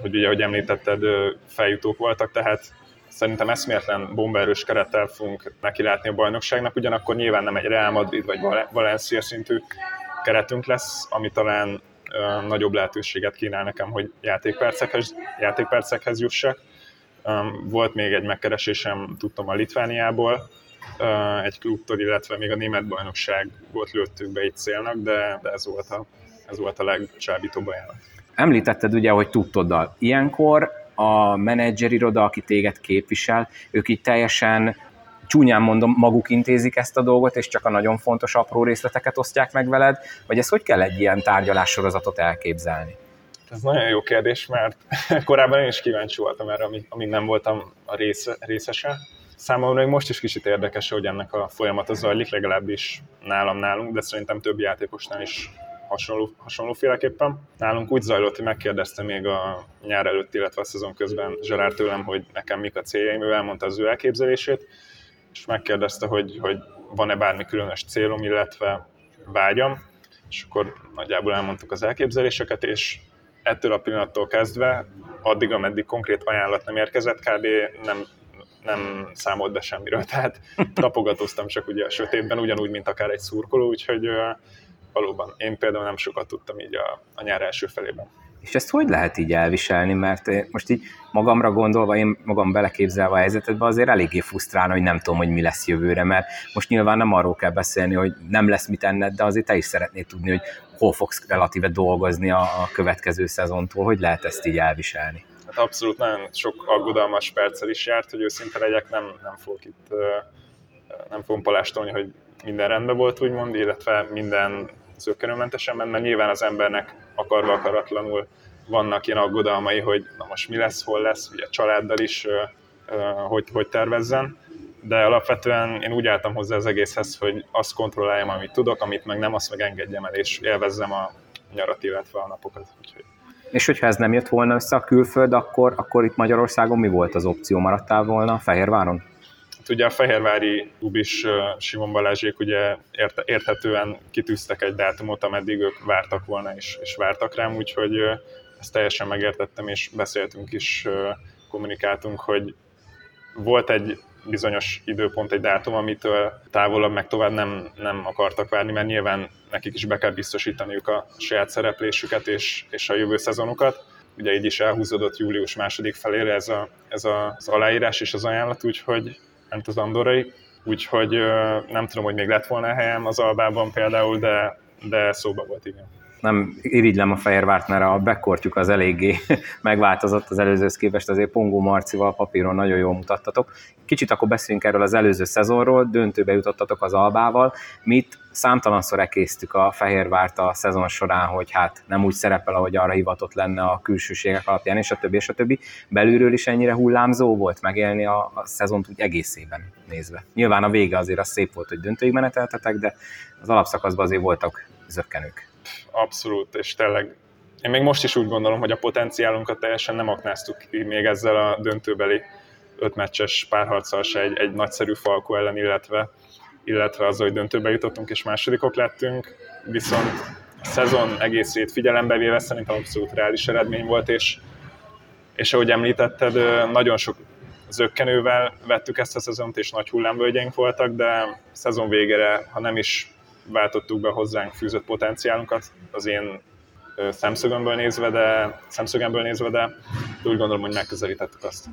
hogy ugye, ahogy említetted, feljutók voltak, tehát szerintem eszméletlen bombaerős kerettel fogunk nekilátni a bajnokságnak, ugyanakkor nyilván nem egy Real Madrid vagy Valencia szintű keretünk lesz, ami talán nagyobb lehetőséget kínál nekem, hogy játékpercekhez, játékpercekhez jussak. Volt még egy megkeresésem, tudtam, a Litvániából, egy klubtól, illetve még a német bajnokságot lőttük be itt célnak, de, de ez volt a, ez volt a legcsábítóbb ajánlat. Említetted ugye, hogy tudtoddal. Ilyenkor a menedzseriroda, aki téged képvisel, ők így teljesen, csúnyán mondom, maguk intézik ezt a dolgot, és csak a nagyon fontos apró részleteket osztják meg veled, vagy ez hogy kell egy ilyen tárgyalássorozatot elképzelni? Ez nagyon jó kérdés, mert korábban én is kíváncsi voltam erre, amíg nem voltam a része, részese. Számomra még most is kicsit érdekes, hogy ennek a folyamata zajlik, legalábbis nálam, nálunk, de szerintem több játékosnál is hasonló, hasonlóféleképpen. Nálunk úgy zajlott, hogy megkérdezte még a nyár előtt, illetve a szezon közben Zsarár tőlem, hogy nekem mik a céljaim, ő elmondta az ő elképzelését, és megkérdezte, hogy, hogy van-e bármi különös célom, illetve vágyam, és akkor nagyjából elmondtuk az elképzeléseket, és ettől a pillanattól kezdve, addig, ameddig konkrét ajánlat nem érkezett, kb. nem, nem számolt be semmiről, tehát tapogatóztam csak ugye a sötétben, ugyanúgy, mint akár egy szurkoló, úgyhogy uh, valóban én például nem sokat tudtam így a, a nyár első felében. És ezt hogy lehet így elviselni, mert most így magamra gondolva, én magam beleképzelve a helyzetedbe azért eléggé frusztrálna, hogy nem tudom, hogy mi lesz jövőre, mert most nyilván nem arról kell beszélni, hogy nem lesz mit enned, de azért te is szeretnéd tudni, hogy hol fogsz relatíve dolgozni a, a következő szezontól, hogy lehet ezt így elviselni? Hát abszolút nagyon sok aggodalmas perccel is járt, hogy őszinte legyek, nem, nem fogok itt, nem fogom palástolni, hogy minden rendben volt, úgymond, illetve minden zökkenőmentesen ment, mert nyilván az embernek akarva akaratlanul vannak ilyen aggodalmai, hogy na most mi lesz, hol lesz, ugye a családdal is, hogy, hogy tervezzen, de alapvetően én úgy álltam hozzá az egészhez, hogy azt kontrolláljam, amit tudok, amit meg nem, azt meg engedjem el, és élvezzem a nyarat, illetve a napokat. Úgyhogy. És hogyha ez nem jött volna össze a külföld, akkor, akkor itt Magyarországon mi volt az opció? Maradtál volna Fehérváron? Ugye a fehérvári klub is, Simon Balázsék ugye ért- érthetően kitűztek egy dátumot, ameddig ők vártak volna és, és vártak rám, úgyhogy ezt teljesen megértettem, és beszéltünk is, kommunikáltunk, hogy volt egy bizonyos időpont, egy dátum, amit távolabb meg tovább nem, nem akartak várni, mert nyilván nekik is be kell biztosítaniuk a saját szereplésüket és, és a jövő szezonukat. Ugye így is elhúzódott július második felére ez, a, ez a, az aláírás és az ajánlat, úgyhogy ment az andorrai, úgyhogy nem tudom, hogy még lett volna a helyem az Albában például, de, de szóba volt, igen. Nem irigylem a Fehérvárt, mert a backcourtjuk az eléggé megváltozott az előzőhöz képest, azért Pongó Marcival papíron nagyon jól mutattatok. Kicsit akkor beszéljünk erről az előző szezonról, döntőbe jutottatok az Albával, mit számtalanszor ekésztük a Fehérvárt a szezon során, hogy hát nem úgy szerepel, ahogy arra hivatott lenne a külsőségek alapján, és a többi, és a többi. Belülről is ennyire hullámzó volt megélni a, a szezont úgy egészében nézve. Nyilván a vége azért az szép volt, hogy döntőig meneteltetek, de az alapszakaszban azért voltak zökkenők. Abszolút, és tényleg én még most is úgy gondolom, hogy a potenciálunkat teljesen nem aknáztuk ki még ezzel a döntőbeli ötmeccses párharccal se egy, egy nagyszerű Falkó ellen, illetve, illetve azzal, hogy döntőbe jutottunk és másodikok lettünk, viszont a szezon egészét figyelembe véve szerintem abszolút reális eredmény volt, és, és ahogy említetted, nagyon sok zökkenővel vettük ezt a szezont, és nagy hullámvölgyeink voltak, de szezon végére, ha nem is váltottuk be hozzánk fűzött potenciálunkat, az én szemszögömből nézve, de, szemszögömből nézve, de úgy gondolom, hogy megközelítettük azt.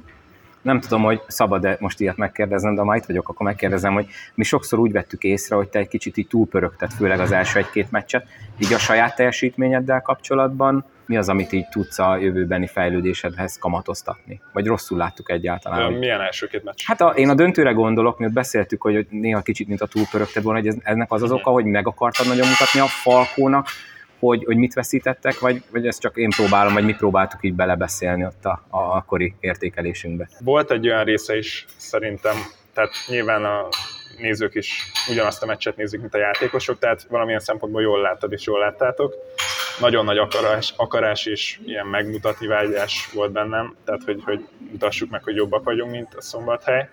Nem tudom, hogy szabad-e most ilyet megkérdeznem, de ha itt vagyok, akkor megkérdezem, hogy mi sokszor úgy vettük észre, hogy te egy kicsit így túlpörögted, főleg az első egy-két meccset, így a saját teljesítményeddel kapcsolatban mi az, amit így tudsz a jövőbeni fejlődésedhez kamatoztatni? Vagy rosszul láttuk egyáltalán? De hogy... Milyen első két meccs? Hát a, én a döntőre gondolok, miért beszéltük, hogy néha kicsit, mint a túlpörögted volna, hogy ennek az az oka, hogy meg akartad nagyon mutatni a Falkónak, hogy, hogy mit veszítettek, vagy, vagy ezt csak én próbálom, vagy mi próbáltuk így belebeszélni ott a, a akkori értékelésünkbe? Volt egy olyan része is szerintem, tehát nyilván a nézők is ugyanazt a meccset nézik, mint a játékosok, tehát valamilyen szempontból jól láttad és jól láttátok. Nagyon nagy akarás, akarás és ilyen megmutatni vágyás volt bennem, tehát hogy, hogy mutassuk meg, hogy jobbak vagyunk, mint a Szombathely.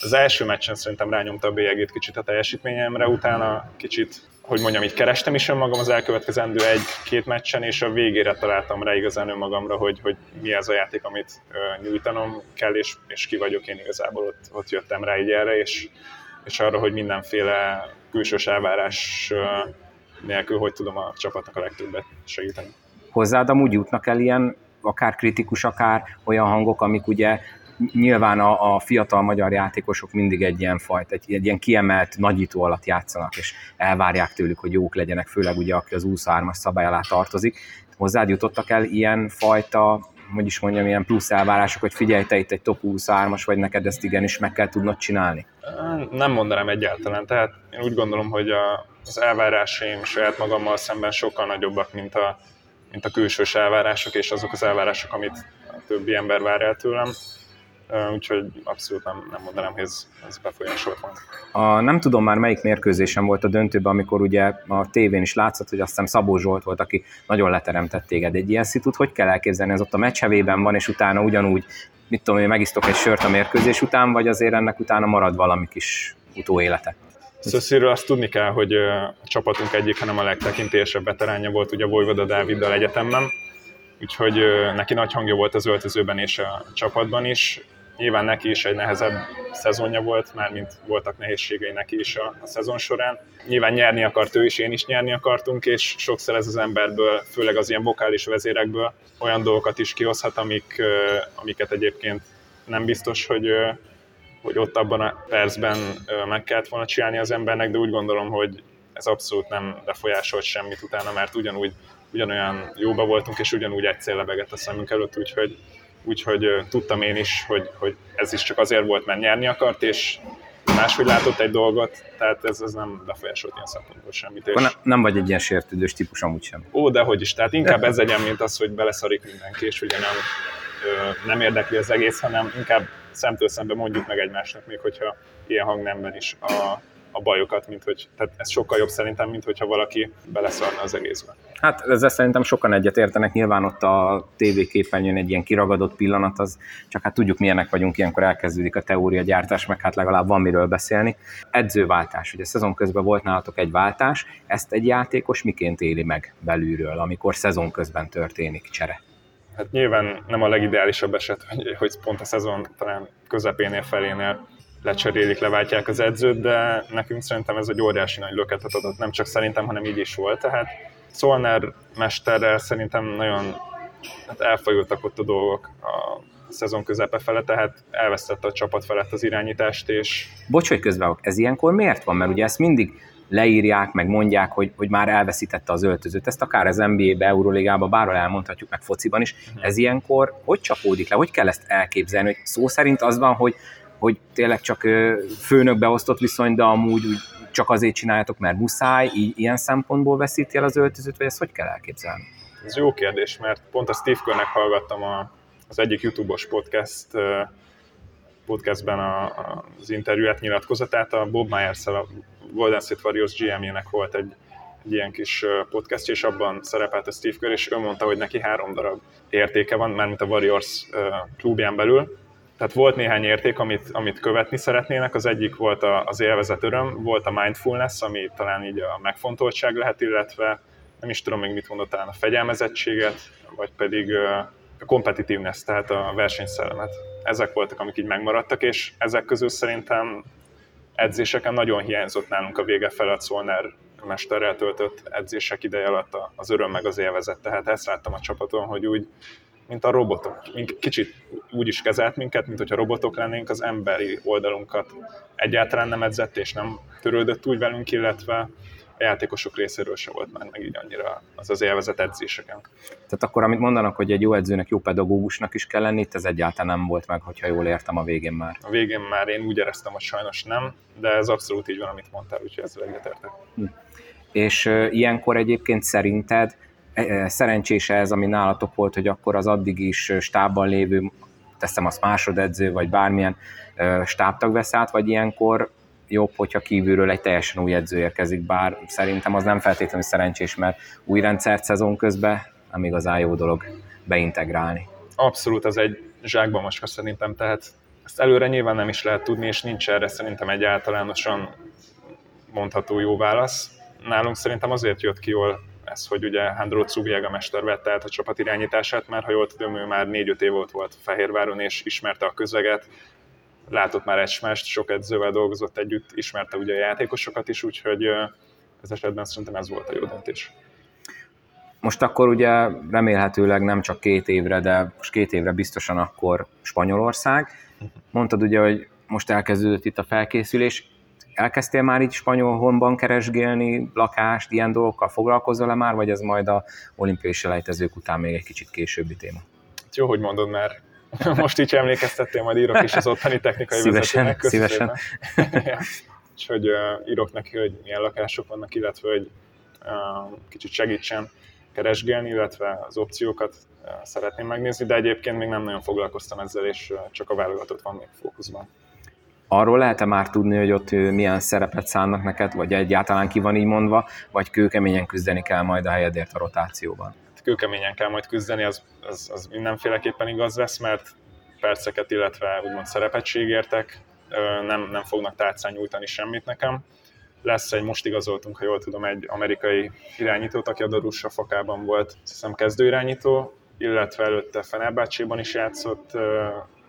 Az első meccsen szerintem rányomta a bélyegét kicsit a teljesítményemre, utána kicsit, hogy mondjam, így kerestem is önmagam az elkövetkezendő egy-két meccsen, és a végére találtam rá igazán önmagamra, hogy, hogy mi ez a játék, amit nyújtanom kell, és, és ki vagyok én igazából, ott, ott jöttem rá így erre, és, és arra, hogy mindenféle külsős elvárás nélkül, hogy tudom a csapatnak a legtöbbet segíteni. Hozzád amúgy jutnak el ilyen, akár kritikus, akár olyan hangok, amik ugye nyilván a, a fiatal magyar játékosok mindig egy ilyen fajt, egy, egy ilyen kiemelt nagyító alatt játszanak, és elvárják tőlük, hogy jók legyenek, főleg ugye, aki az huszonhármas szabály alá tartozik. Hozzád jutottak el ilyen fajta, hogy is mondjam, ilyen plusz elvárások, hogy figyelj, te itt egy top huszonhármas vagy, neked ezt igenis meg kell tudnod csinálni? Nem mondanám egyáltalán, tehát én úgy gondolom, hogy a, az elvárásaim saját magammal szemben sokkal nagyobbak, mint a, mint a külsős elvárások, és azok az elvárások, amit a többi ember vár el tőlem. Úgyhogy abszolút nem, nem mondanám, hogy ez, ez befolyásolt van. Nem tudom már melyik mérkőzésem volt a döntőben, amikor ugye a tévén is látszott, hogy azt hiszem Szabó Zsolt volt, aki nagyon leteremtett téged egy ilyen szitút. Hogy kell elképzelni, ez ott a meccshevében van, és utána ugyanúgy, mit tudom én, megisztok egy sört a mérkőzés után, vagy azért ennek utána marad valami kis utóélete? Szöszörről azt tudni kell, hogy a csapatunk egyik, hanem a legtekintélyesebb veteránja volt ugye Vojvoda Dáviddal egyetemben, úgyhogy neki nagy hangja volt az öltözőben és a csapatban is. Nyilván neki is egy nehezebb szezonja volt, mármint voltak nehézségei neki is a, a szezon során. Nyilván nyerni akart ő is, én is nyerni akartunk, és sokszor ez az emberből, főleg az ilyen vokális vezérekből olyan dolgokat is kihozhat, amik, amiket egyébként nem biztos, hogy, hogy ott abban a percben meg kellett volna csinálni az embernek, de úgy gondolom, hogy ez abszolút nem befolyásolt semmit utána, mert ugyanúgy, ugyanolyan jóba voltunk, és ugyanúgy egy cél lebegett a szemünk előtt, úgyhogy Úgyhogy uh, tudtam én is, hogy, hogy ez is csak azért volt, mert nyerni akart, és máshogy látott egy dolgot, tehát ez, ez nem befolyásolt ilyen szempontból semmit. És... Ne, nem vagy egy ilyen sértődős típus amúgy sem. Ó, dehogy is, tehát inkább de... ez legyen, mint az, hogy beleszarik mindenki, és ugye nem, ö, nem érdekli az egész, hanem inkább szemtől szembe mondjuk meg egymásnak, még hogyha ilyen hangnemben is a... a bajokat, mint hogy, tehát ez sokkal jobb szerintem, mint hogyha valaki beleszarna az egészbe. Hát ezzel szerintem sokan egyet értenek, nyilván ott a tévéképernyőn egy ilyen kiragadott pillanat, az csak hát tudjuk milyenek vagyunk, ilyenkor elkezdődik a teóriagyártás, meg hát legalább van miről beszélni. Edzőváltás, ugye szezon közben volt nálatok egy váltás, ezt egy játékos miként éli meg belülről, amikor szezon közben történik csere? Hát nyilván nem a legideálisabb eset, hogy, hogy pont a szezon talán közepénél felénél lecserélik, leváltják az edzőt, de nekünk szerintem ez egy óriási nagy löketet adott, nem csak szerintem, hanem így is volt. Tehát Szolnár mesterrel szerintem nagyon hát elfajultak ott a dolgok a szezon közepe fele, tehát elvesztette a csapat felett az irányítást, és... Bocs, hogy közben, ez ilyenkor miért van? Mert ugye ezt mindig leírják, meg mondják, hogy, hogy már elveszítette az öltözőt. Ezt akár az en bé á-be, Euróligában, bárhol elmondhatjuk, meg fociban is. Ez ilyenkor hogy csapódik le? Hogy kell ezt elképzelni? Hogy szó szerint az van, hogy hogy tényleg csak főnökbeosztott viszony, de amúgy csak azért csináljátok, mert muszáj, így ilyen szempontból veszíti el az öltözőt, vagy ezt hogy kell elképzelni? Ez jó kérdés, mert pont a Steve Kerr-nek hallgattam a, az egyik YouTube-os podcast, podcastben a, a, az interjúját, nyilatkozatát, a Bob Myers-szel, a Golden State Warriors gé em-jének volt egy, egy ilyen kis podcast, és abban szerepelt a Steve Kerr, és ő mondta, hogy neki három darab értéke van, mármint a Warriors klubján belül. Tehát volt néhány érték, amit, amit követni szeretnének, az egyik volt a, az élvezet öröm, volt a mindfulness, ami talán így a megfontoltság lehet, illetve nem is tudom még mit mondott, talán a fegyelmezettséget, vagy pedig a competitiveness, tehát a versenyszellemet. Ezek voltak, amik így megmaradtak, és ezek közül szerintem edzéseken nagyon hiányzott nálunk a vége felett Szolnár mesterrel töltött edzések ideje alatt az öröm meg az élvezet. Tehát ezt láttam a csapaton, hogy úgy, mint a robotok. Kicsit úgy is kezelt minket, mint hogyha robotok lennénk, az emberi oldalunkat egyáltalán nem edzett, és nem törődött úgy velünk, illetve a játékosok részéről se volt már meg így annyira az az élvezett edzéseken. Tehát akkor, amit mondanak, hogy egy jó edzőnek, jó pedagógusnak is kell lenni, itt ez egyáltalán nem volt meg, hogyha jól értem a végén már. A végén már én úgy éreztem, hogy sajnos nem, de ez abszolút így van, amit mondtál, úgyhogy ezzel egyetértek. Hm. És uh, ilyenkor egyébként szerinted szerencsés ez, ami nálatok volt, hogy akkor az addig is stábban lévő, teszem azt másodedző, vagy bármilyen stábtag vesz át, vagy ilyenkor jobb, hogyha kívülről egy teljesen új edző érkezik, bár szerintem az nem feltétlenül szerencsés, mert új rendszert szezon közben nem igazán jó dolog beintegrálni. Abszolút, ez egy zsákba macska szerintem, tehát ezt előre nyilván nem is lehet tudni, és nincs erre szerintem egy általánosan mondható jó válasz. Nálunk szerintem azért jött ki jól ez, hogy ugye Andró Csubiega mester vette át a csapat irányítását, mert ha jól tudom, ő már négy-öt év volt volt Fehérváron, és ismerte a közeget, látott már egymást, sok edzővel dolgozott együtt, ismerte ugye a játékosokat is, úgyhogy ez esetben szerintem ez volt a jó döntés. Most akkor ugye remélhetőleg nem csak két évre, de most két évre biztosan akkor Spanyolország. Mondtad ugye, hogy most elkezdődött itt a felkészülés. Elkezdtél már így spanyol honban keresgélni, lakást, ilyen dolgokkal foglalkozol-e már, vagy ez majd a olimpiai selejtezők után még egy kicsit későbbi téma? Jó, hogy mondod, mert most így emlékeztettél, majd írok is az ottani technikai vezetőnek. Szívesen, szívesen. Ja. És hogy uh, írok neki, hogy milyen lakások vannak, illetve hogy uh, kicsit segítsen keresgélni, illetve az opciókat uh, szeretném megnézni, de egyébként még nem nagyon foglalkoztam ezzel, és uh, csak a válogatott van még fókuszban. Arról lehet-e már tudni, hogy ott milyen szerepet szánnak neked, vagy egyáltalán ki van így mondva, vagy kőkeményen küzdeni kell majd a helyedért a rotációban? Kőkeményen kell majd küzdeni, az, az, az mindenféleképpen igaz lesz, mert perceket, illetve úgymond szerepet ígértek, nem, nem fognak tárcán nyújtani semmit nekem. Lesz egy, most igazoltunk, ha jól tudom, egy amerikai irányítót, aki a Darussa Fakában volt, hiszem kezdőirányító, illetve előtte Fenerbahcéban is játszott,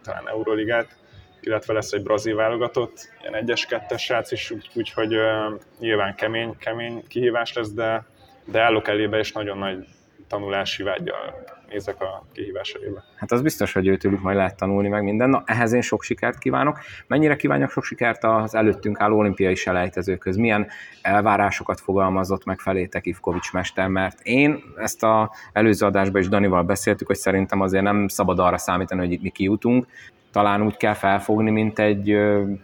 talán Euróligát, illetve lesz egy brazil válogatott, ilyen egyes-kettes srác is, úgyhogy úgy, uh, nyilván kemény, kemény kihívás lesz, de, de állok elébe, és nagyon nagy tanulási vággyal nézek a kihívás elébe. Hát az biztos, hogy őtőlük majd lehet tanulni meg minden. Na, ehhez én sok sikert kívánok. Mennyire kívánok sok sikert az előttünk álló olimpiai selejtezőköz? Milyen elvárásokat fogalmazott meg felétek Ivkovics mester? Mert én ezt az előző adásban is Danival beszéltük, hogy szerintem azért nem szabad arra számítani, hogy itt mi kijutunk. Talán úgy kell felfogni, mint egy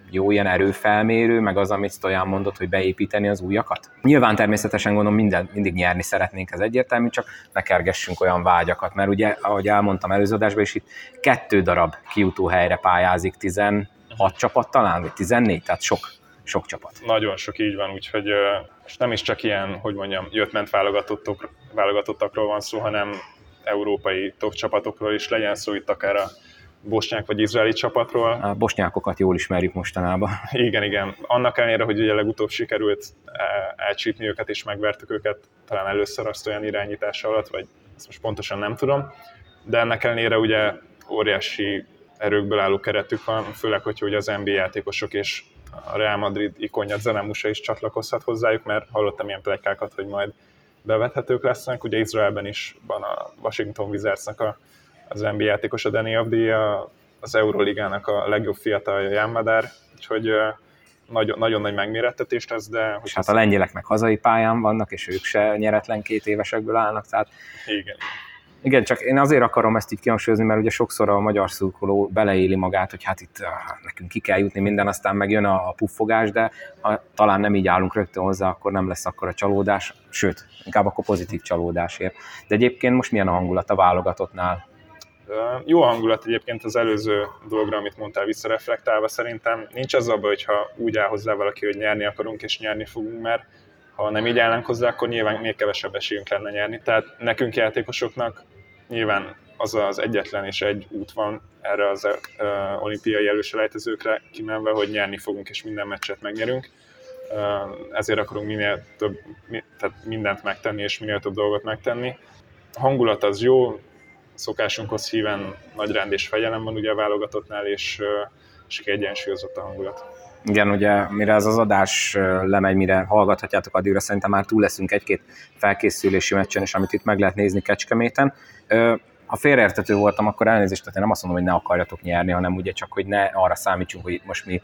jó ilyen erőfelmérő, meg az, amit Sztoján mondott, hogy beépíteni az újakat. Nyilván természetesen gondolom minden, mindig nyerni szeretnénk, ez egyértelmű, csak ne kergessünk olyan vágyakat, mert ugye, ahogy elmondtam előző adásban is, itt kettő darab kijutó helyre pályázik, tizenhat csapat talán, vagy tizennégy, tehát sok, sok csapat. Nagyon sok, így van, úgyhogy és nem is csak ilyen, hogy mondjam, jött-ment válogatottok, válogatottakról van szó, hanem európai top csapatokról is, legyen szó itt akár a bosnyák vagy izraeli csapatról. A bosnyákokat jól ismerjük mostanában. Igen, igen. Annak ellenére, hogy ugye legutóbb sikerült elcsípni őket, és megvertük őket, talán először azt olyan irányítása alatt, vagy ezt most pontosan nem tudom, de ennek ellenére ugye óriási erőkből álló keretük van, főleg, hogyha ugye az en bé á játékosok és a Real Madrid ikonja Zenemusa is csatlakozhat hozzájuk, mert hallottam ilyen pletykákat, hogy majd bevethetők lesznek. Ugye Izraelben is van a Washington Wizardsnak a az en bé á játékos, a Deni Abdi, az Euroligának a legjobb fiatalja, Jánmadár, úgyhogy nagyon, nagyon nagy megmérettetés lesz, de... És hát a lengyelek meg hazai pályán vannak, és ők se nyeretlen két évesekből állnak, tehát... Igen. Igen, csak én azért akarom ezt így kihangsúlyozni, mert ugye sokszor a magyar szurkoló beleéli magát, hogy hát itt nekünk ki kell jutni minden, aztán meg jön a puffogás, de ha talán nem így állunk rögtön hozzá, akkor nem lesz akkor a csalódás, sőt, inkább akkor pozitív csalódásért. De egyébként most milyen a hangulat a válogatottnál? Jó hangulat egyébként az előző dologra, amit mondtál, visszareflektálva szerintem. Nincs az abban, hogyha úgy áll hozzá valaki, hogy nyerni akarunk és nyerni fogunk, mert ha nem így állnánk hozzá, akkor nyilván még kevesebb esélyünk lenne nyerni. Tehát nekünk játékosoknak nyilván az az egyetlen és egy út van erre az olimpiai előselejtezőkre kimenve, hogy nyerni fogunk és minden meccset megnyerünk. Ezért akarunk minél több, tehát mindent megtenni és minél több dolgot megtenni. A hangulat az jó, szokásunkhoz híven nagy rend és fegyelem van ugye a válogatottnál, és, és kiegyensúlyozott a hangulat. Igen, ugye mire ez az adás lemegy, mire hallgathatjátok addigra, szerintem már túl leszünk egy-két felkészülési meccsen is, amit itt meg lehet nézni Kecskeméten. Ha félreértető voltam, akkor elnézést, tehát én nem azt mondom, hogy ne akarjatok nyerni, hanem ugye csak, hogy ne arra számítsunk, hogy most mi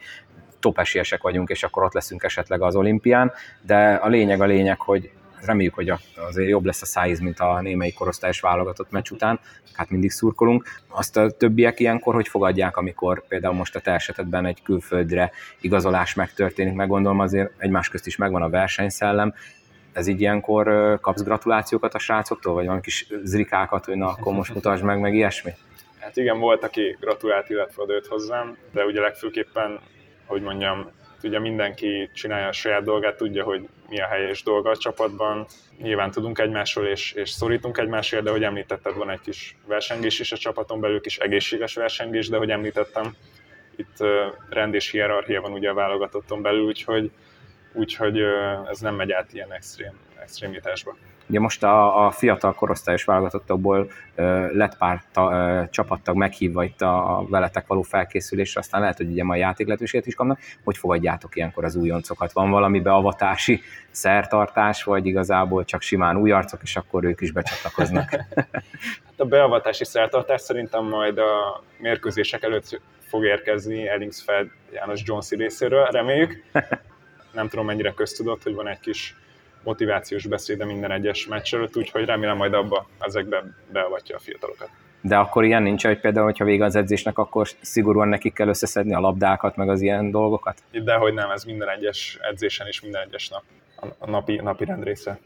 top esélyesek vagyunk, és akkor ott leszünk esetleg az olimpián, de a lényeg a lényeg, hogy reméljük, hogy azért jobb lesz a szájíz, mint a némelyik korosztályos válogatott meccs után, hát mindig szurkolunk. Azt a többiek ilyenkor hogy fogadják, amikor például most a te esetedben egy külföldre igazolás megtörténik, meg gondolom azért egymás közt is megvan a versenyszellem. Ez így ilyenkor kapsz gratulációkat a srácoktól, vagy van kis zrikákat, hogy na akkor most mutasd meg, meg ilyesmi? Hát igen, volt, aki gratulált, illetve adott hozzám, de ugye legfőképpen, hogy mondjam, ugye mindenki csinálja a saját dolgát, tudja, hogy mi a helyes dolga a csapatban. Nyilván tudunk egymásról és, és szorítunk egymásért, de hogy említetted, van egy kis versengés is a csapaton belül, kis egészséges versengés, de hogy említettem, itt rend és hierarchia van ugye a válogatotton belül, úgyhogy, úgyhogy ez nem megy át ilyen extrém, extrémitásba. Ugye most a, a fiatal korosztályos válogatottokból ö, lett pár ta, ö, csapattag meghívva itt a, a veletek való felkészülésre, aztán lehet, hogy ugye ma játék lehetőséget is kapnak. Hogy fogadjátok ilyenkor az újoncokat? Van valami beavatási szertartás, vagy igazából csak simán új arcok, és akkor ők is becsatlakoznak? Hát a beavatási szertartás szerintem majd a mérkőzések előtt fog érkezni Ellingsfeld János Jones részéről, reméljük. Nem tudom, mennyire köztudott, hogy van egy kis motivációs beszéde minden egyes meccs előtt, úgyhogy remélem majd abba ezekben beavatja a fiatalokat. De akkor ilyen nincs, hogy például, hogyha vége az edzésnek, akkor szigorúan nekik kell összeszedni a labdákat, meg az ilyen dolgokat? Dehogy nem, ez minden egyes edzésen és minden egyes nap, a napi, napi rend része.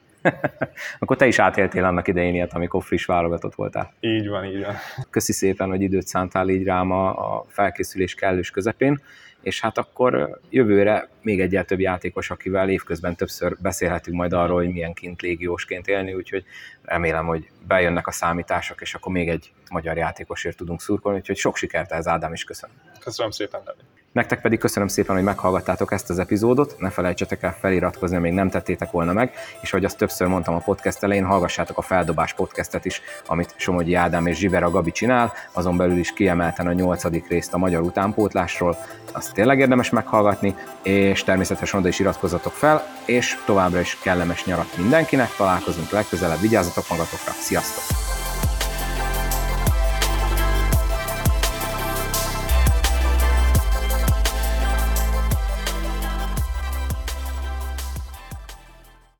Akkor te is átéltél annak idején ilyet, amikor friss válogatott voltál. Így van, így van. Köszi szépen, hogy időt szántál így rám a felkészülés kellős közepén, és hát akkor jövőre még egyel több játékos, akivel évközben többször beszélhetünk majd arról, hogy milyen kint légiósként élni, úgyhogy remélem, hogy bejönnek a számítások, és akkor még egy magyar játékosért tudunk szurkolni, úgyhogy sok sikert ez, Ádám, is köszönöm. Köszönöm szépen, Dávid. Nektek pedig köszönöm szépen, hogy meghallgattátok ezt az epizódot, ne felejtsetek el feliratkozni, ha még nem tettétek volna meg, és ahogy azt többször mondtam a podcast elején, hallgassátok a Feldobás podcastet is, amit Somogyi Ádám és Zsivera Gabi csinál, azon belül is kiemelten a nyolcadik részt a magyar utánpótlásról, azt tényleg érdemes meghallgatni, és természetesen oda is iratkozzatok fel, és továbbra is kellemes nyarat mindenkinek, találkozunk legközelebb, vigyázzatok magatokra, sziasztok!